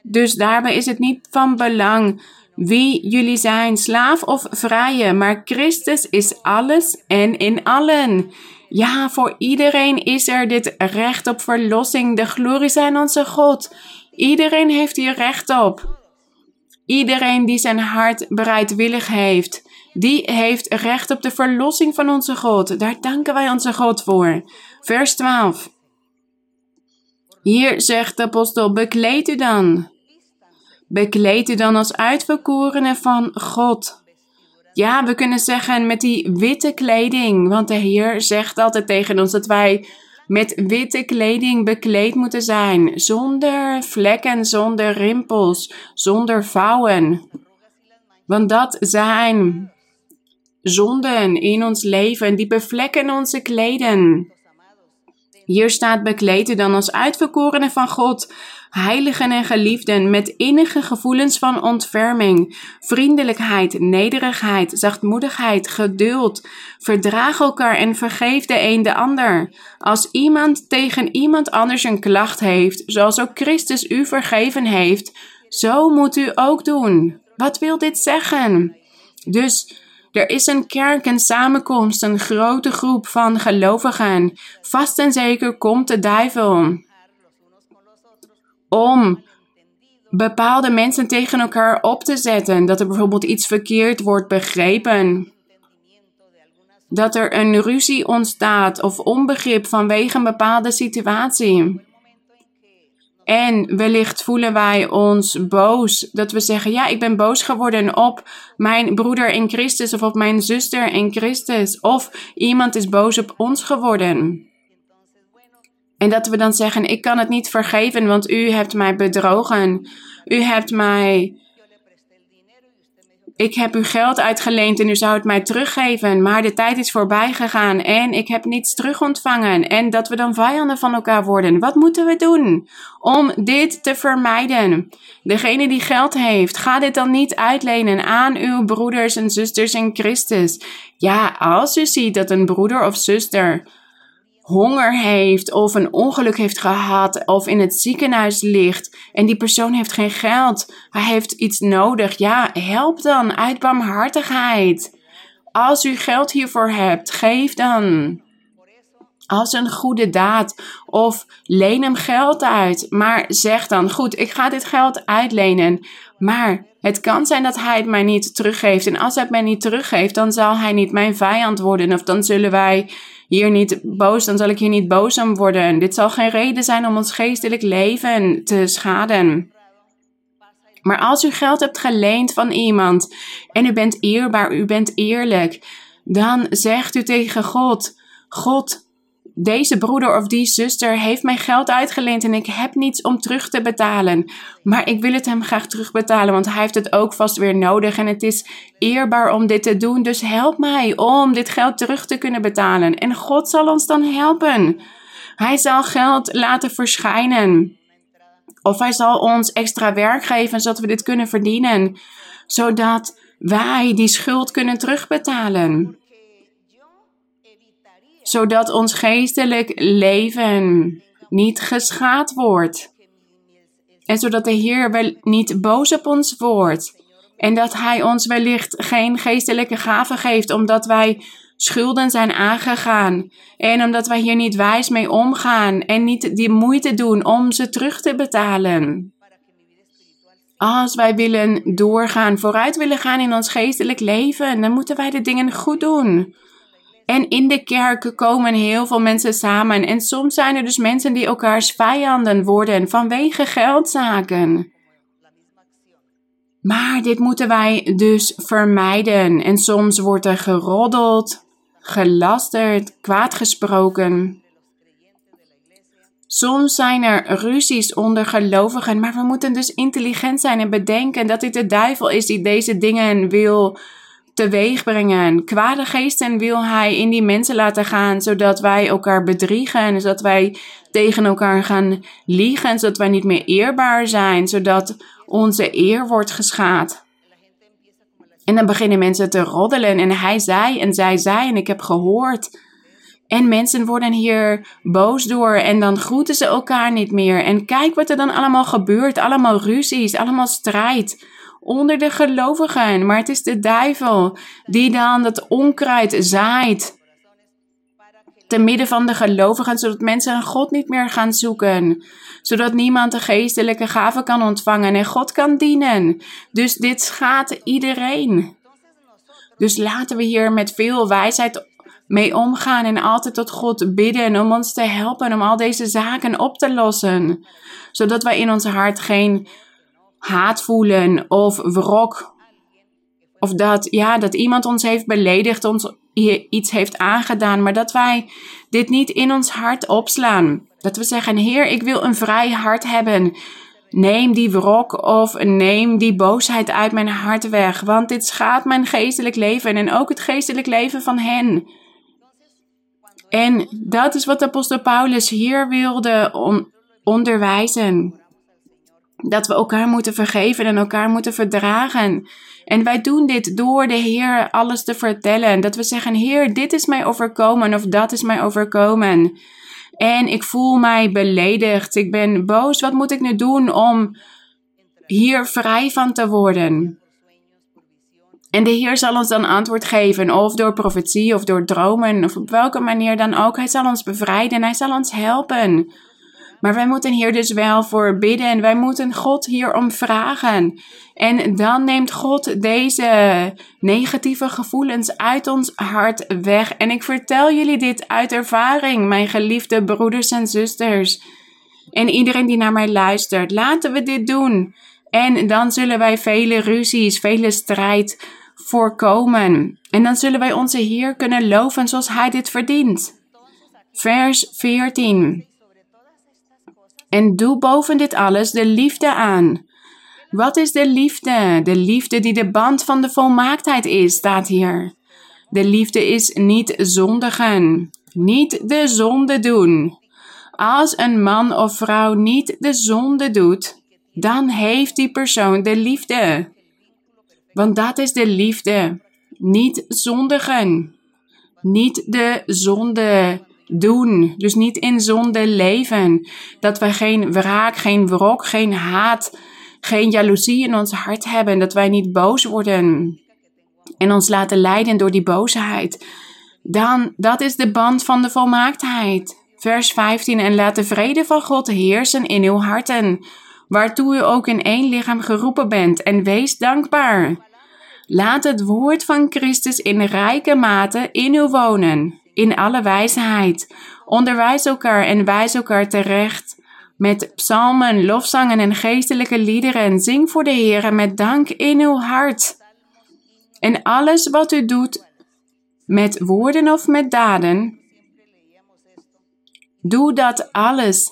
Dus daarbij is het niet van belang wie jullie zijn, slaaf of vrije, maar Christus is alles en in allen. Ja, voor iedereen is er dit recht op verlossing. De glorie zijn onze God. Iedereen heeft hier recht op. Iedereen die zijn hart bereidwillig heeft, die heeft recht op de verlossing van onze God. Daar danken wij onze God voor. Vers 12. Hier zegt de apostel: bekleed u dan. Bekleed u dan als uitverkorenen van God. Ja, we kunnen zeggen met die witte kleding. Want de Heer zegt altijd tegen ons dat wij met witte kleding bekleed moeten zijn. Zonder vlekken, zonder rimpels, zonder vouwen. Want dat zijn zonden in ons leven. Die bevlekken onze kleden. Hier staat: bekleed u dan als uitverkorenen van God, heiligen en geliefden, met innige gevoelens van ontferming, vriendelijkheid, nederigheid, zachtmoedigheid, geduld. Verdraag elkaar en vergeef de een de ander. Als iemand tegen iemand anders een klacht heeft, zoals ook Christus u vergeven heeft, zo moet u ook doen. Wat wil dit zeggen? Dus er is een kerk, een samenkomst, een grote groep van gelovigen. Vast en zeker komt de duivel om bepaalde mensen tegen elkaar op te zetten. Dat er bijvoorbeeld iets verkeerd wordt begrepen. Dat er een ruzie ontstaat of onbegrip vanwege een bepaalde situatie. En wellicht voelen wij ons boos. Dat we zeggen: ja, ik ben boos geworden op mijn broeder in Christus of op mijn zuster in Christus. Of iemand is boos op ons geworden. En dat we dan zeggen: ik kan het niet vergeven, want u hebt mij bedrogen. U hebt mij Ik heb u geld uitgeleend en u zou het mij teruggeven, maar de tijd is voorbij gegaan en ik heb niets terugontvangen en dat we dan vijanden van elkaar worden. Wat moeten we doen om dit te vermijden? Degene die geld heeft, ga dit dan niet uitlenen aan uw broeders en zusters in Christus. Ja, als u ziet dat een broeder of zuster honger heeft of een ongeluk heeft gehad of in het ziekenhuis ligt en die persoon heeft geen geld, hij heeft iets nodig, ja, help dan uit barmhartigheid. Als u geld hiervoor hebt, geef dan als een goede daad of leen hem geld uit, maar zeg dan, goed, ik ga dit geld uitlenen, maar het kan zijn dat hij het mij niet teruggeeft en als hij het mij niet teruggeeft, dan zal hij niet mijn vijand worden of dan zullen wij dan zal ik hier niet boos om worden. Dit zal geen reden zijn om ons geestelijk leven te schaden. Maar als u geld hebt geleend van iemand en u bent eerbaar, u bent eerlijk, dan zegt u tegen God, God, deze broeder of die zuster heeft mij geld uitgeleend en ik heb niets om terug te betalen. Maar ik wil het hem graag terugbetalen, want hij heeft het ook vast weer nodig. En het is eerbaar om dit te doen, dus help mij om dit geld terug te kunnen betalen. En God zal ons dan helpen. Hij zal geld laten verschijnen. Of hij zal ons extra werk geven, zodat we dit kunnen verdienen. Zodat wij die schuld kunnen terugbetalen. Zodat ons geestelijk leven niet geschaad wordt. En zodat de Heer wel niet boos op ons wordt. En dat Hij ons wellicht geen geestelijke gaven geeft, omdat wij schulden zijn aangegaan. En omdat wij hier niet wijs mee omgaan en niet die moeite doen om ze terug te betalen. Als wij willen doorgaan, vooruit willen gaan in ons geestelijk leven, dan moeten wij de dingen goed doen. En in de kerk komen heel veel mensen samen. En soms zijn er dus mensen die elkaars vijanden worden vanwege geldzaken. Maar dit moeten wij dus vermijden. En soms wordt er geroddeld, gelasterd, kwaadgesproken. Soms zijn er ruzies onder gelovigen. Maar we moeten dus intelligent zijn en bedenken dat dit de duivel is die deze dingen wil teweeg brengen. Kwade geesten wil hij in die mensen laten gaan, zodat wij elkaar bedriegen, zodat wij tegen elkaar gaan liegen, zodat wij niet meer eerbaar zijn, zodat onze eer wordt geschaad. En dan beginnen mensen te roddelen en hij zei en zij zei en ik heb gehoord. En mensen worden hier boos door en dan groeten ze elkaar niet meer. En kijk wat er dan allemaal gebeurt, allemaal ruzies, allemaal strijd onder de gelovigen, maar het is de duivel die dan dat onkruid zaait te midden van de gelovigen, zodat mensen aan God niet meer gaan zoeken, zodat niemand de geestelijke gaven kan ontvangen en God kan dienen. Dus dit schaadt iedereen. Dus laten we hier met veel wijsheid mee omgaan en altijd tot God bidden om ons te helpen, om al deze zaken op te lossen, zodat wij in ons hart geen haat voelen of wrok. Of dat iemand ons heeft beledigd, ons iets heeft aangedaan. Maar dat wij dit niet in ons hart opslaan. Dat we zeggen, Heer, ik wil een vrij hart hebben. Neem die wrok of neem die boosheid uit mijn hart weg. Want dit schaadt mijn geestelijk leven en ook het geestelijk leven van hen. En dat is wat de apostel Paulus hier wilde onderwijzen. Dat we elkaar moeten vergeven en elkaar moeten verdragen. En wij doen dit door de Heer alles te vertellen. Dat we zeggen, Heer, dit is mij overkomen of dat is mij overkomen. En ik voel mij beledigd. Ik ben boos. Wat moet ik nu doen om hier vrij van te worden? En de Heer zal ons dan antwoord geven. Of door profetie of door dromen. Of op welke manier dan ook. Hij zal ons bevrijden. Hij zal ons helpen. Maar wij moeten hier dus wel voor bidden. Wij moeten God hierom vragen. En dan neemt God deze negatieve gevoelens uit ons hart weg. En ik vertel jullie dit uit ervaring, mijn geliefde broeders en zusters. En iedereen die naar mij luistert, laten we dit doen. En dan zullen wij vele ruzies, vele strijd voorkomen. En dan zullen wij onze Heer kunnen loven zoals Hij dit verdient. Vers 14. En doe boven dit alles de liefde aan, Wat is de liefde? De liefde die de band van de volmaaktheid is, staat hier. De liefde is niet zondigen, niet de zonde doen. Als een man of vrouw niet de zonde doet, dan heeft die persoon de liefde. Want dat is de liefde. Niet zondigen. Niet de zonde doen. Dus niet in zonde leven. Dat wij geen wraak, geen wrok, geen haat, geen jaloezie in ons hart hebben. Dat wij niet boos worden en ons laten leiden door die boosheid. Dan, dat is de band van de volmaaktheid. Vers 15, en laat de vrede van God heersen in uw harten, waartoe u ook in één lichaam geroepen bent, en wees dankbaar. Laat het woord van Christus in rijke mate in u wonen, in alle wijsheid. Onderwijs elkaar en wijs elkaar terecht. Met psalmen, lofzangen en geestelijke liederen, zing voor de Heere met dank in uw hart. En alles wat u doet, met woorden of met daden, doe dat alles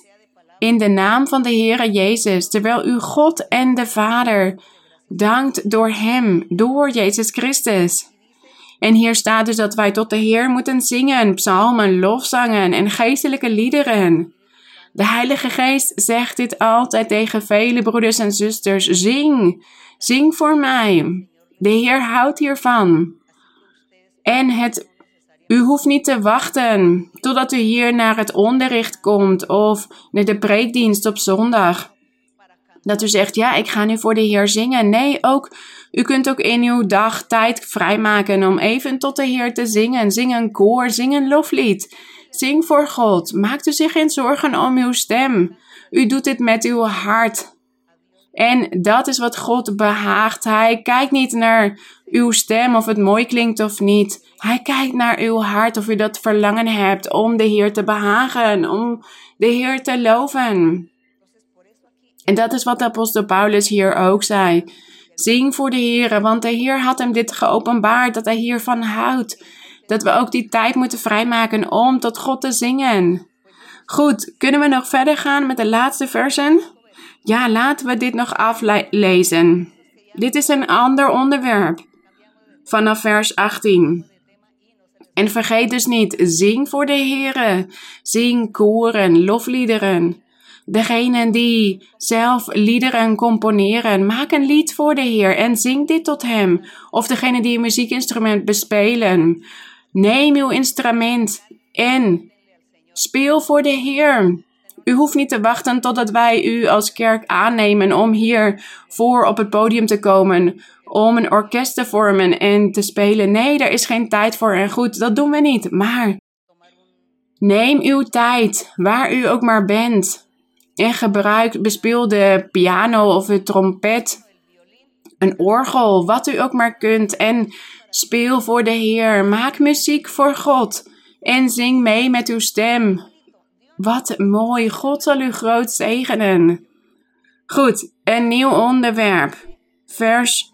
in de naam van de Heere Jezus, terwijl u God en de Vader dankt door Hem, door Jezus Christus. En hier staat dus dat wij tot de Heer moeten zingen, psalmen, lofzangen en geestelijke liederen. De Heilige Geest zegt dit altijd tegen vele broeders en zusters. Zing, zing voor mij. De Heer houdt hiervan. En u hoeft niet te wachten totdat u hier naar het onderricht komt of naar de preekdienst op zondag. Dat u zegt, ja, ik ga nu voor de Heer zingen. Nee, ook, u kunt ook in uw dag tijd vrijmaken om even tot de Heer te zingen. Zing een koor, zing een loflied. Zing voor God. Maakt u zich geen zorgen om uw stem. U doet dit met uw hart. En dat is wat God behaagt. Hij kijkt niet naar uw stem of het mooi klinkt of niet. Hij kijkt naar uw hart of u dat verlangen hebt om de Heer te behagen, om de Heer te loven. En dat is wat de apostel Paulus hier ook zei. Zing voor de Heer, want de Heer had hem dit geopenbaard, dat hij hiervan houdt. Dat we ook die tijd moeten vrijmaken om tot God te zingen. Goed, kunnen we nog verder gaan met de laatste versen? Ja, laten we dit nog aflezen. Dit is een ander onderwerp. Vanaf vers 18. En vergeet dus niet, zing voor de Heere. Zing koren, lofliederen. Degenen die zelf liederen componeren, maak een lied voor de Heer en zing dit tot Hem. Of degenen die een muziekinstrument bespelen. Neem uw instrument en speel voor de Heer. U hoeft niet te wachten totdat wij u als kerk aannemen om hier voor op het podium te komen. Om een orkest te vormen en te spelen. Nee, daar is geen tijd voor en goed, dat doen we niet. Maar neem uw tijd, waar u ook maar bent. En gebruik, bespeel de piano of de trompet, een orgel, wat u ook maar kunt. En speel voor de Heer. Maak muziek voor God. En zing mee met uw stem. Wat mooi. God zal u groot zegenen. Goed, een nieuw onderwerp. Vers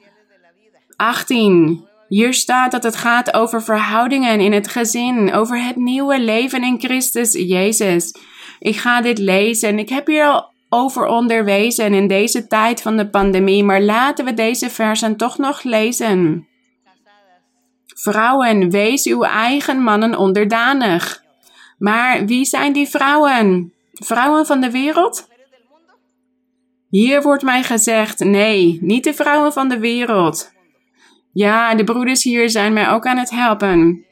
18. Hier staat dat het gaat over verhoudingen in het gezin. Over het nieuwe leven in Christus Jezus. Ik ga dit lezen. Ik heb hier al over onderwezen in deze tijd van de pandemie. Maar laten we deze versen toch nog lezen. Vrouwen, wees uw eigen mannen onderdanig. Maar wie zijn die vrouwen? Vrouwen van de wereld? Hier wordt mij gezegd, nee, niet de vrouwen van de wereld. Ja, de broeders hier zijn mij ook aan het helpen.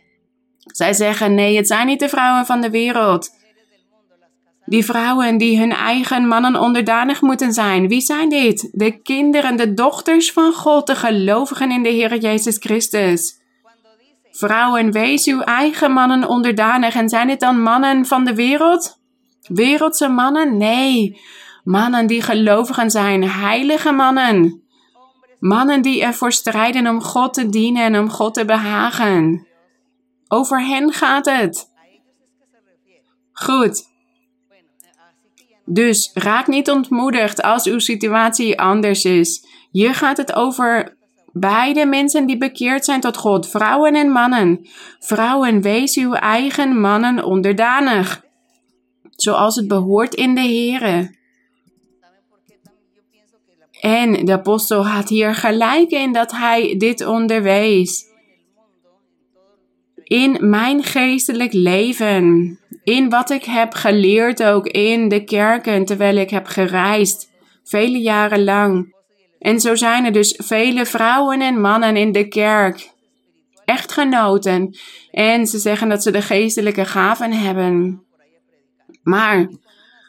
Zij zeggen, nee, het zijn niet de vrouwen van de wereld. Die vrouwen die hun eigen mannen onderdanig moeten zijn. Wie zijn dit? De kinderen, de dochters van God, de gelovigen in de Heer Jezus Christus. Vrouwen, wees uw eigen mannen onderdanig. En zijn dit dan mannen van de wereld? Wereldse mannen? Nee. Mannen die gelovigen zijn. Heilige mannen. Mannen die ervoor strijden om God te dienen en om God te behagen. Over hen gaat het. Goed. Dus raak niet ontmoedigd als uw situatie anders is. Hier gaat het over beide mensen die bekeerd zijn tot God, vrouwen en mannen. Vrouwen, wees uw eigen mannen onderdanig, zoals het behoort in de Here. En de apostel had hier gelijk in dat hij dit onderwees. In mijn geestelijk leven. In wat ik heb geleerd ook in de kerken terwijl ik heb gereisd. Vele jaren lang. En zo zijn er dus vele vrouwen en mannen in de kerk. Echtgenoten. En ze zeggen dat ze de geestelijke gaven hebben. Maar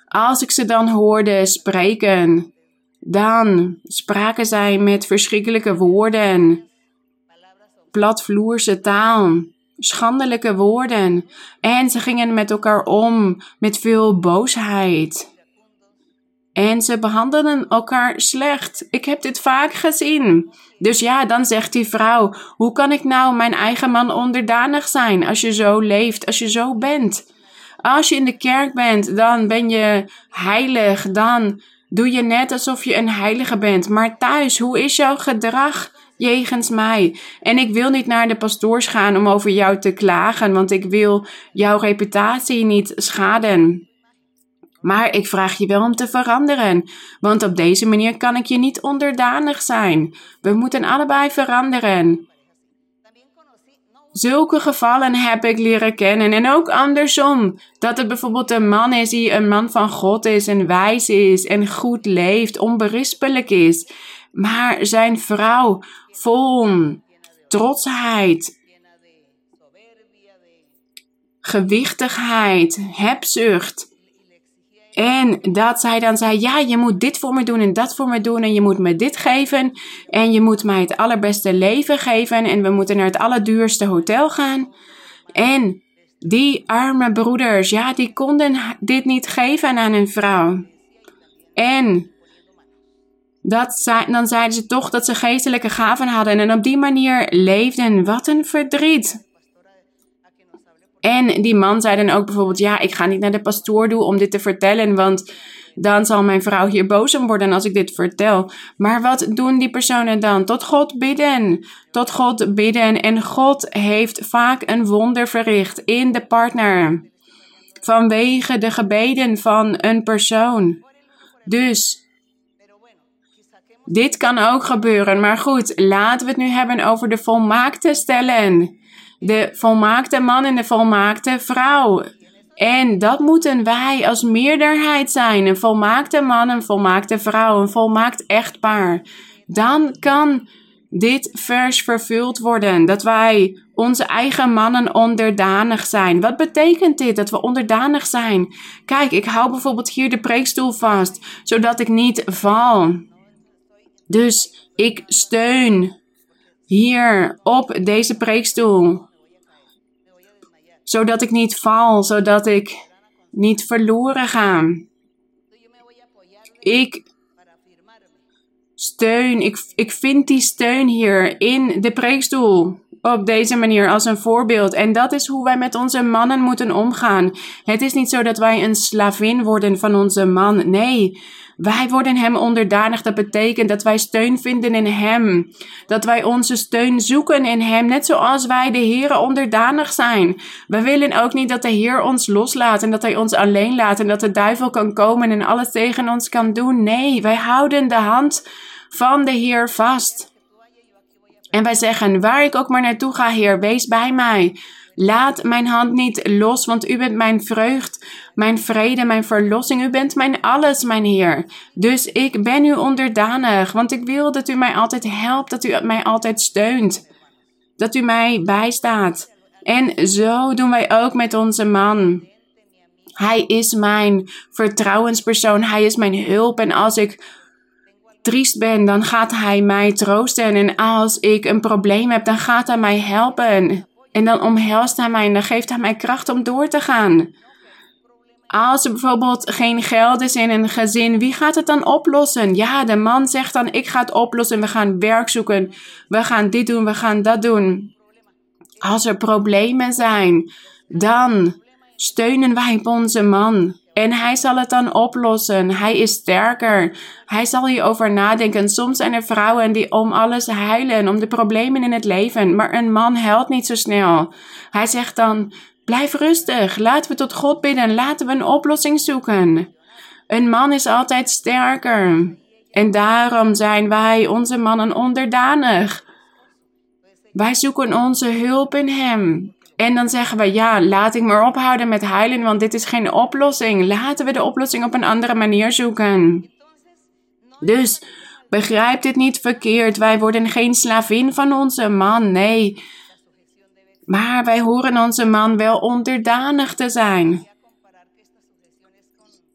als ik ze dan hoorde spreken, dan spraken zij met verschrikkelijke woorden. Platvloerse taal. Schandelijke woorden. En ze gingen met elkaar om met veel boosheid. En ze behandelden elkaar slecht. Ik heb dit vaak gezien. Dus ja, dan zegt die vrouw, hoe kan ik nou mijn eigen man onderdanig zijn als je zo leeft, als je zo bent? Als je in de kerk bent, dan ben je heilig. Dan doe je net alsof je een heilige bent. Maar thuis, hoe is jouw gedrag jegens mij? En ik wil niet naar de pastoors gaan om over jou te klagen, want ik wil jouw reputatie niet schaden. Maar ik vraag je wel om te veranderen, want op deze manier kan ik je niet onderdanig zijn. We moeten allebei veranderen. Zulke gevallen heb ik leren kennen en ook andersom. Dat het bijvoorbeeld een man is die een man van God is en wijs is en goed leeft, onberispelijk is. Maar zijn vrouw vol trotsheid, gewichtigheid, hebzucht. En dat zij dan zei, ja, je moet dit voor me doen en dat voor me doen en je moet me dit geven en je moet mij het allerbeste leven geven en we moeten naar het allerduurste hotel gaan. En die arme broeders, ja, die konden dit niet geven aan hun vrouw. En dan zeiden ze toch dat ze geestelijke gaven hadden en op die manier leefden. Wat een verdriet. En die man zei dan ook bijvoorbeeld, ja, ik ga niet naar de pastoor toe om dit te vertellen, want dan zal mijn vrouw hier boos om worden als ik dit vertel. Maar wat doen die personen dan? Tot God bidden. Tot God bidden. En God heeft vaak een wonder verricht in de partner. Vanwege de gebeden van een persoon. Dus dit kan ook gebeuren. Maar goed, laten we het nu hebben over de volmaakte stellen. De volmaakte man en de volmaakte vrouw. En dat moeten wij als meerderheid zijn. Een volmaakte man, een volmaakte vrouw, een volmaakt echtpaar. Dan kan dit vers vervuld worden. Dat wij onze eigen mannen onderdanig zijn. Wat betekent dit? Dat we onderdanig zijn. Kijk, ik hou bijvoorbeeld hier de preekstoel vast. Zodat ik niet val. Dus ik steun hier op deze preekstoel. Zodat ik niet val, zodat ik niet verloren ga. Ik vind die steun hier in de preekstoel op deze manier als een voorbeeld. En dat is hoe wij met onze mannen moeten omgaan. Het is niet zo dat wij een slavin worden van onze man. Nee, wij worden hem onderdanig. Dat betekent dat wij steun vinden in hem. Dat wij onze steun zoeken in hem. Net zoals wij de Heere onderdanig zijn. We willen ook niet dat de Heer ons loslaat en dat hij ons alleen laat en dat de duivel kan komen en alles tegen ons kan doen. Nee, wij houden de hand van de Heer vast. En wij zeggen, waar ik ook maar naartoe ga, Heer, wees bij mij. Laat mijn hand niet los, want u bent mijn vreugd, mijn vrede, mijn verlossing. U bent mijn alles, mijn Heer. Dus ik ben u onderdanig, want ik wil dat u mij altijd helpt, dat u mij altijd steunt. Dat u mij bijstaat. En zo doen wij ook met onze man. Hij is mijn vertrouwenspersoon, hij is mijn hulp. En als ik triest ben, dan gaat hij mij troosten. En als ik een probleem heb, dan gaat hij mij helpen. En dan omhelst hij mij en dan geeft hij mij kracht om door te gaan. Als er bijvoorbeeld geen geld is in een gezin, wie gaat het dan oplossen? Ja, de man zegt dan, ik ga het oplossen. We gaan werk zoeken. We gaan dit doen, we gaan dat doen. Als er problemen zijn, dan steunen wij op onze man. En hij zal het dan oplossen. Hij is sterker. Hij zal hierover nadenken. Soms zijn er vrouwen die om alles huilen, om de problemen in het leven. Maar een man huilt niet zo snel. Hij zegt dan, blijf rustig. Laten we tot God bidden. Laten we een oplossing zoeken. Een man is altijd sterker. En daarom zijn wij onze mannen onderdanig. Wij zoeken onze hulp in hem. En dan zeggen we, ja, laat ik maar ophouden met huilen, want dit is geen oplossing. Laten we de oplossing op een andere manier zoeken. Dus, begrijp dit niet verkeerd. Wij worden geen slavin van onze man, nee. Maar wij horen onze man wel onderdanig te zijn.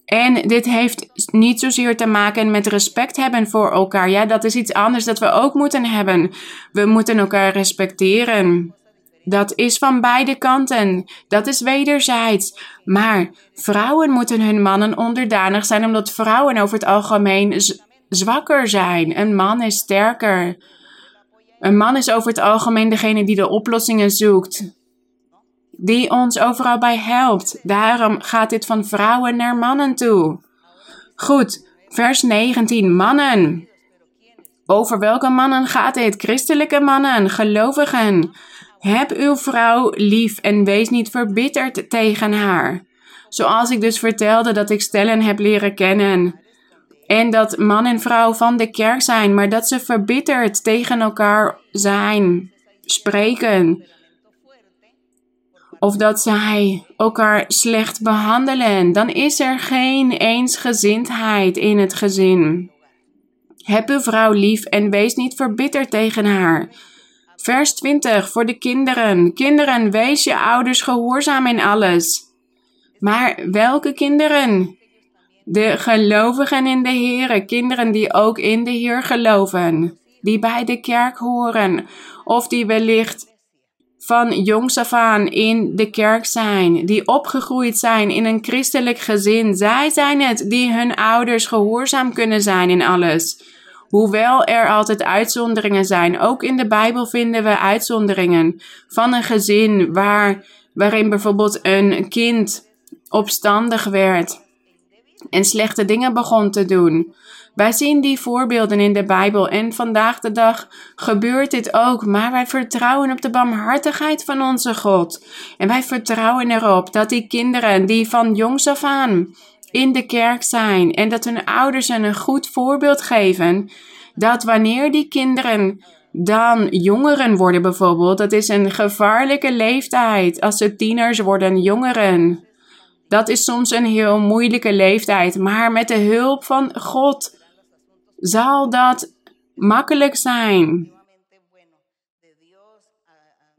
En dit heeft niet zozeer te maken met respect hebben voor elkaar. Ja, dat is iets anders dat we ook moeten hebben. We moeten elkaar respecteren. Dat is van beide kanten. Dat is wederzijds. Maar vrouwen moeten hun mannen onderdanig zijn, omdat vrouwen over het algemeen zwakker zijn. Een man is sterker. Een man is over het algemeen degene die de oplossingen zoekt. Die ons overal bij helpt. Daarom gaat dit van vrouwen naar mannen toe. Goed, vers 19. Mannen. Over welke mannen gaat dit? Christelijke mannen, gelovigen. Heb uw vrouw lief en wees niet verbitterd tegen haar. Zoals ik dus vertelde dat ik stellen heb leren kennen. En dat man en vrouw van de kerk zijn, maar dat ze verbitterd tegen elkaar zijn, spreken. Of dat zij elkaar slecht behandelen. Dan is er geen eensgezindheid in het gezin. Heb uw vrouw lief en wees niet verbitterd tegen haar. Vers 20, voor de kinderen. Kinderen, wees je ouders gehoorzaam in alles. Maar welke kinderen? De gelovigen in de Heer. Kinderen die ook in de Heer geloven. Die bij de kerk horen. Of die wellicht van jongs af aan in de kerk zijn, die opgegroeid zijn in een christelijk gezin. Zij zijn het die hun ouders gehoorzaam kunnen zijn in alles. Hoewel er altijd uitzonderingen zijn. Ook in de Bijbel vinden we uitzonderingen van een gezin waarin bijvoorbeeld een kind opstandig werd en slechte dingen begon te doen. Wij zien die voorbeelden in de Bijbel en vandaag de dag gebeurt dit ook. Maar wij vertrouwen op de barmhartigheid van onze God. En wij vertrouwen erop dat die kinderen die van jongs af aan in de kerk zijn en dat hun ouders hen een goed voorbeeld geven, dat wanneer die kinderen dan jongeren worden bijvoorbeeld, dat is een gevaarlijke leeftijd als ze tieners worden, jongeren. Dat is soms een heel moeilijke leeftijd, maar met de hulp van God zal dat makkelijk zijn.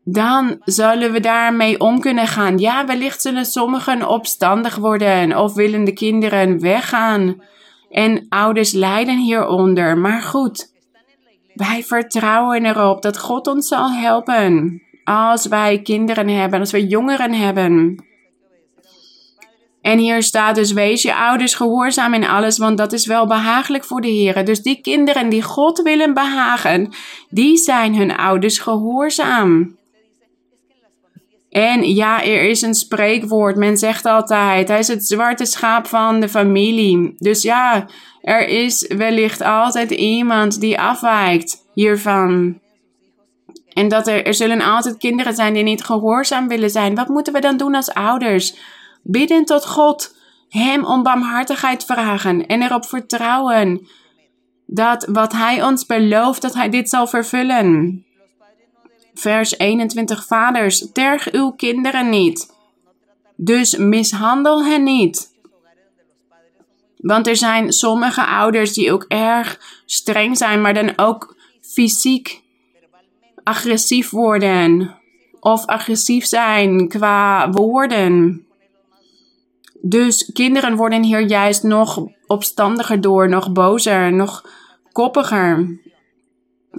Dan zullen we daarmee om kunnen gaan. Ja, wellicht zullen sommigen opstandig worden of willen de kinderen weggaan. En ouders lijden hieronder. Maar goed, wij vertrouwen erop dat God ons zal helpen. Als wij kinderen hebben, als wij jongeren hebben. En hier staat dus, wees je ouders gehoorzaam in alles, want dat is wel behagelijk voor de Heer. Dus die kinderen die God willen behagen, die zijn hun ouders gehoorzaam. En ja, er is een spreekwoord. Men zegt altijd, hij is het zwarte schaap van de familie. Dus ja, er is wellicht altijd iemand die afwijkt hiervan. En dat er zullen altijd kinderen zijn die niet gehoorzaam willen zijn. Wat moeten we dan doen als ouders? Bidden tot God, hem om barmhartigheid vragen en erop vertrouwen dat wat hij ons belooft, dat hij dit zal vervullen. Vers 21, vaders, terg uw kinderen niet, dus mishandel hen niet. Want er zijn sommige ouders die ook erg streng zijn, maar dan ook fysiek agressief worden of agressief zijn qua woorden. Dus kinderen worden hier juist nog opstandiger door, nog bozer, nog koppiger.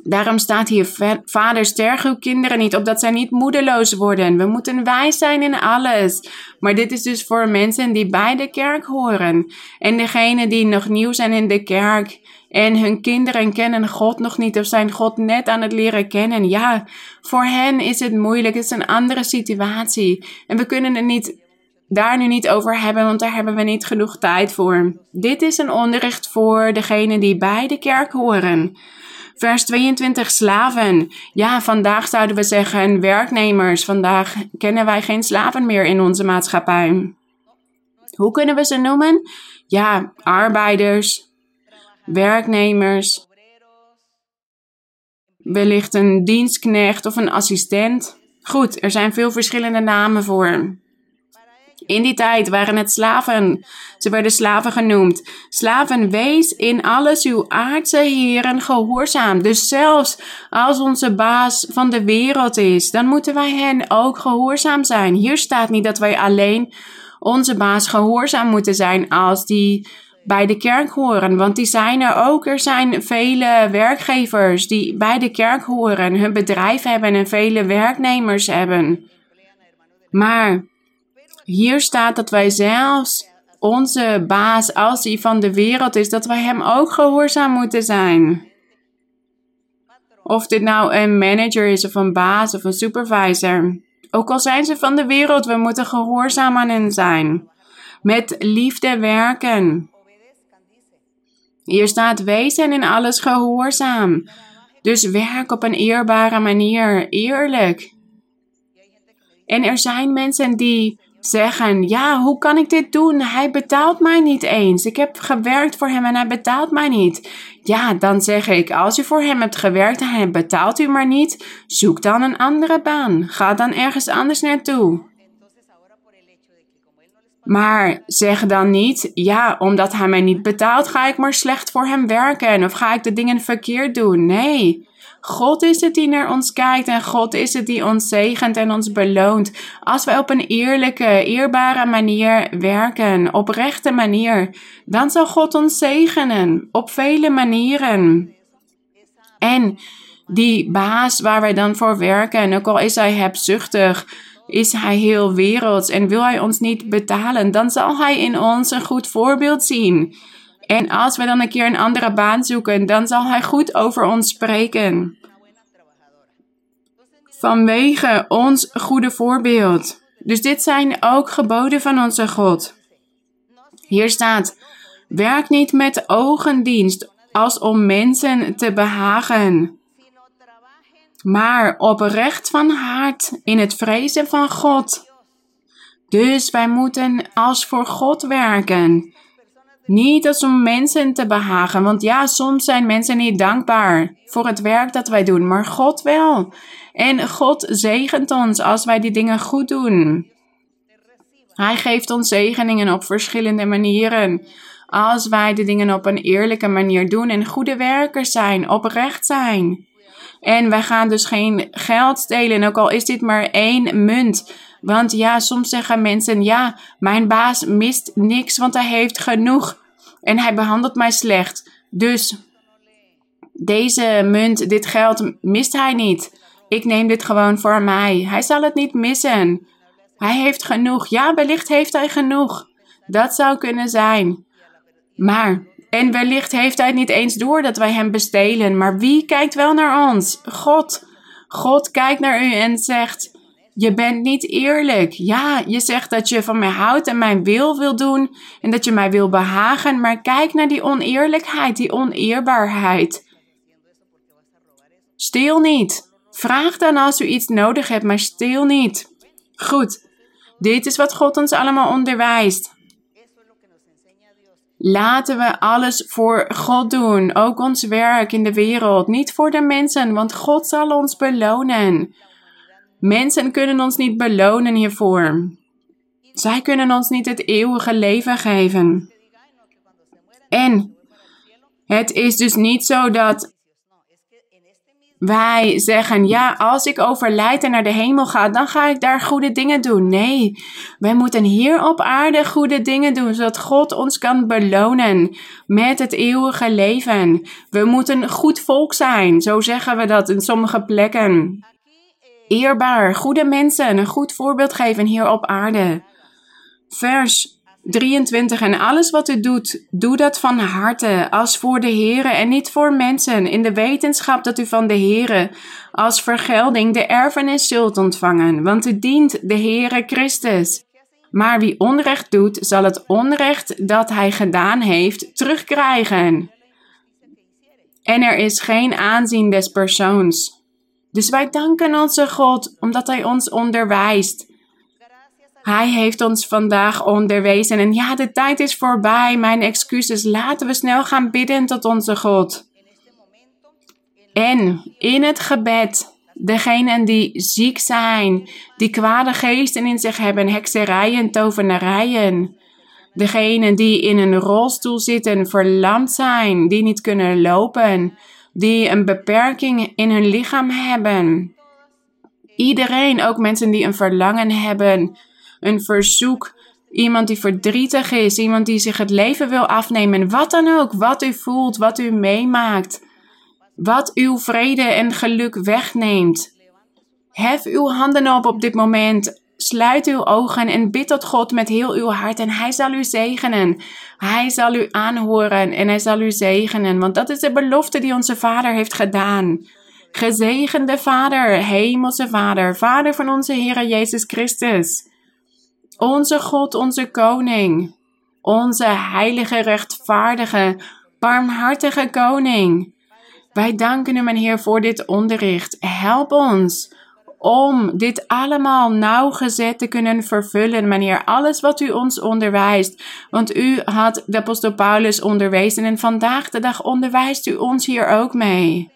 Daarom staat hier, vaders, terg uw kinderen niet, opdat zij niet moedeloos worden. We moeten wijs zijn in alles. Maar dit is dus voor mensen die bij de kerk horen. En degenen die nog nieuw zijn in de kerk en hun kinderen kennen God nog niet of zijn God net aan het leren kennen. Ja, voor hen is het moeilijk, het is een andere situatie. En we kunnen het niet daar nu niet over hebben, want daar hebben we niet genoeg tijd voor. Dit is een onderricht voor degenen die bij de kerk horen. Vers 22, slaven. Ja, vandaag zouden we zeggen werknemers. Vandaag kennen wij geen slaven meer in onze maatschappij. Hoe kunnen we ze noemen? Ja, arbeiders. werknemers, wellicht een dienstknecht of een assistent. Goed, er zijn veel verschillende namen voor. In die tijd waren het slaven. Ze werden slaven genoemd. Slaven, wees in alles uw aardse heren gehoorzaam. Dus zelfs als onze baas van de wereld is, dan moeten wij hen ook gehoorzaam zijn. Hier staat niet dat wij alleen onze baas gehoorzaam moeten zijn als die bij de kerk horen. Want die zijn er ook. Er zijn vele werkgevers die bij de kerk horen, hun bedrijf hebben en vele werknemers hebben. Maar hier staat dat wij zelfs onze baas, als hij van de wereld is, dat wij hem ook gehoorzaam moeten zijn. Of dit nou een manager is of een baas of een supervisor. Ook al zijn ze van de wereld, we moeten gehoorzaam aan hen zijn. Met liefde werken. Hier staat, wees hen in alles gehoorzaam. Dus werk op een eerbare manier, eerlijk. En er zijn mensen die zeggen, ja, hoe kan ik dit doen? Hij betaalt mij niet eens. Ik heb gewerkt voor hem en hij betaalt mij niet. Ja, dan zeg ik, als u voor hem hebt gewerkt en hij betaalt u maar niet, zoek dan een andere baan. Ga dan ergens anders naartoe. Maar zeg dan niet, ja, omdat hij mij niet betaalt, ga ik maar slecht voor hem werken of ga ik de dingen verkeerd doen. Nee. God is het die naar ons kijkt en God is het die ons zegent en ons beloont. Als wij op een eerlijke, eerbare manier werken, oprechte manier, dan zal God ons zegenen op vele manieren. En die baas waar wij dan voor werken, ook al is hij hebzuchtig, is hij heel werelds en wil hij ons niet betalen, dan zal hij in ons een goed voorbeeld zien. En als we dan een keer een andere baan zoeken, dan zal hij goed over ons spreken. Vanwege ons goede voorbeeld. Dus dit zijn ook geboden van onze God. Hier staat, werk niet met ogendienst als om mensen te behagen. Maar oprecht van hart in het vrezen van God. Dus wij moeten als voor God werken. Niet als om mensen te behagen, want ja, soms zijn mensen niet dankbaar voor het werk dat wij doen, maar God wel. En God zegent ons als wij die dingen goed doen. Hij geeft ons zegeningen op verschillende manieren. Als wij de dingen op een eerlijke manier doen en goede werkers zijn, oprecht zijn. En wij gaan dus geen geld stelen, ook al is dit maar 1 munt. Want ja, soms zeggen mensen, ja, mijn baas mist niks, want hij heeft genoeg. En hij behandelt mij slecht. Dus deze munt, dit geld, mist hij niet. Ik neem dit gewoon voor mij. Hij zal het niet missen. Hij heeft genoeg. Ja, wellicht heeft hij genoeg. Dat zou kunnen zijn. Maar, en wellicht heeft hij het niet eens door dat wij hem bestelen. Maar wie kijkt wel naar ons? God. God kijkt naar u en zegt, je bent niet eerlijk. Ja, je zegt dat je van mij houdt en mijn wil wil doen en dat je mij wil behagen. Maar kijk naar die oneerlijkheid, die oneerbaarheid. Steel niet. Vraag dan als u iets nodig hebt, maar steel niet. Goed, dit is wat God ons allemaal onderwijst. Laten we alles voor God doen, ook ons werk in de wereld. Niet voor de mensen, want God zal ons belonen. Mensen kunnen ons niet belonen hiervoor. Zij kunnen ons niet het eeuwige leven geven. En het is dus niet zo dat wij zeggen, ja, als ik overlijd en naar de hemel ga, dan ga ik daar goede dingen doen. Nee, wij moeten hier op aarde goede dingen doen, zodat God ons kan belonen met het eeuwige leven. We moeten een goed volk zijn, zo zeggen we dat in sommige plekken. Eerbaar, goede mensen, een goed voorbeeld geven hier op aarde. Vers 23. En alles wat u doet, doe dat van harte, als voor de Here en niet voor mensen, in de wetenschap dat u van de Here als vergelding de erfenis zult ontvangen. Want u dient de Here Christus. Maar wie onrecht doet, zal het onrecht dat hij gedaan heeft, terugkrijgen. En er is geen aanzien des persoons. Dus wij danken onze God, omdat Hij ons onderwijst. Hij heeft ons vandaag onderwezen. En ja, de tijd is voorbij. Mijn excuses. Laten we snel gaan bidden tot onze God. En in het gebed, degenen die ziek zijn, die kwade geesten in zich hebben, hekserijen, tovenarijen. Degenen die in een rolstoel zitten, verlamd zijn, die niet kunnen lopen, die een beperking in hun lichaam hebben. Iedereen, ook mensen die een verlangen hebben, een verzoek, iemand die verdrietig is, iemand die zich het leven wil afnemen. Wat dan ook, wat u voelt, wat u meemaakt, wat uw vrede en geluk wegneemt. Hef uw handen op dit moment. Sluit uw ogen en bid tot God met heel uw hart en Hij zal u zegenen. Hij zal u aanhoren en Hij zal u zegenen, want dat is de belofte die onze Vader heeft gedaan. Gezegende Vader, Hemelse Vader, Vader van onze Heer Jezus Christus. Onze God, onze Koning, onze heilige, rechtvaardige, barmhartige Koning. Wij danken u, mijn Heer, voor dit onderricht. Help ons om dit allemaal nauwgezet te kunnen vervullen, mijn Heer. Alles wat u ons onderwijst. Want u had de apostel Paulus onderwezen en vandaag de dag onderwijst u ons hier ook mee.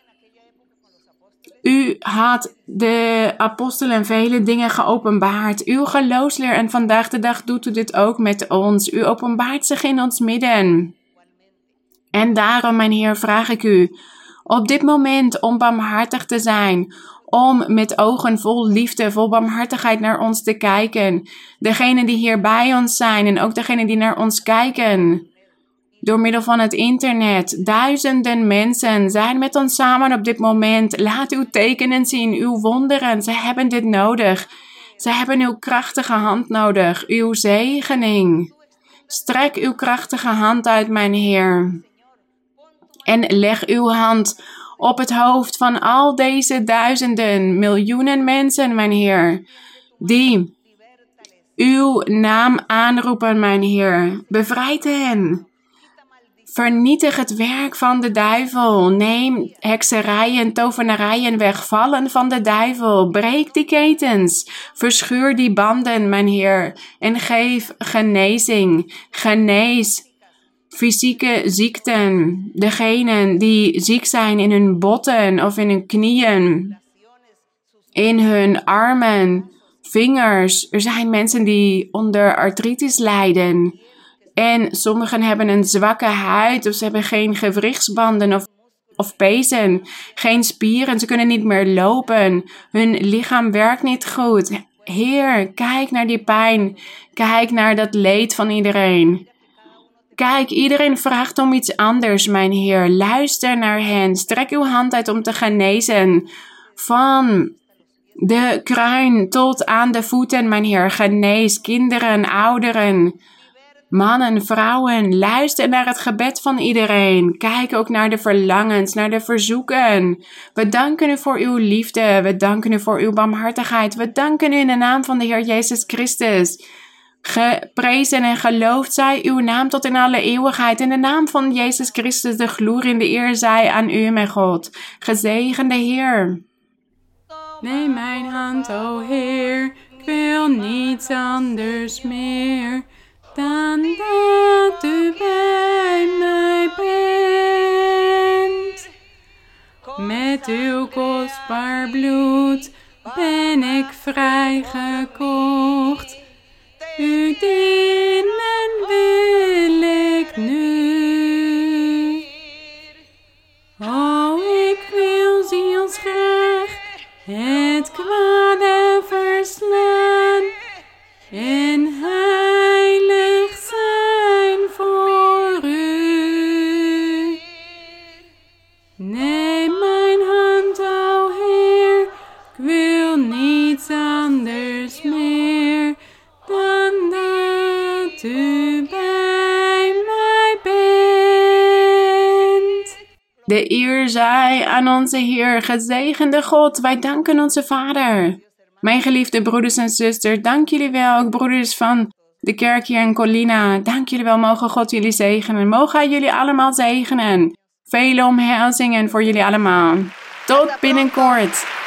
U had de apostelen vele dingen geopenbaard. Uw geloofsleer en vandaag de dag doet u dit ook met ons. U openbaart zich in ons midden. En daarom, mijn Heer, vraag ik u op dit moment om barmhartig te zijn, om met ogen vol liefde, vol barmhartigheid naar ons te kijken. Degenen die hier bij ons zijn en ook degenen die naar ons kijken door middel van het internet. Duizenden mensen zijn met ons samen op dit moment. Laat uw tekenen zien, uw wonderen. Ze hebben dit nodig. Ze hebben uw krachtige hand nodig, uw zegening. Strek uw krachtige hand uit, mijn Heer. En leg uw hand op het hoofd van al deze duizenden, miljoenen mensen, mijn Heer, die uw naam aanroepen, mijn Heer. Bevrijd hen. Vernietig het werk van de duivel. Neem hekserijen, tovenarijen weg. Vallen van de duivel. Breek die ketens. Verscheur die banden, mijn Heer. En geef genezing. Genees fysieke ziekten. Degenen die ziek zijn in hun botten of in hun knieën. In hun armen, vingers. Er zijn mensen die onder artritis lijden. En sommigen hebben een zwakke huid of ze hebben geen gewrichtsbanden of pezen. Geen spieren, ze kunnen niet meer lopen. Hun lichaam werkt niet goed. Heer, kijk naar die pijn. Kijk naar dat leed van iedereen. Kijk, iedereen vraagt om iets anders, mijn Heer. Luister naar hen. Strek uw hand uit om te genezen. Van de kruin tot aan de voeten, mijn Heer. Genees kinderen, ouderen, mannen, vrouwen. Luister naar het gebed van iedereen. Kijk ook naar de verlangens, naar de verzoeken. We danken u voor uw liefde. We danken u voor uw barmhartigheid. We danken u in de naam van de Heer Jezus Christus. Geprezen en geloofd zij uw naam tot in alle eeuwigheid. In de naam van Jezus Christus, de glorie en de eer zij aan u, mijn God. Gezegende Heer. Neem mijn hand, o Heer. Ik wil niets anders meer dan dat u bij mij bent. Met uw kostbaar bloed ben ik vrijgekocht. U dienen wil ik nu. O, ik wil zielsgraag het kwade verslaan en heilig zijn voor u. Neem mijn hand, o Heer, ik wil niets anders meer. Dan dat u bij mij bent. De eer zij aan onze Heer, gezegende God. Wij danken onze Vader. Mijn geliefde broeders en zusters, dank jullie wel. Ook broeders van de kerk hier in Colina, dank jullie wel. Mogen God jullie zegenen. Mogen Hij jullie allemaal zegenen. Vele omhelzingen voor jullie allemaal. Tot binnenkort.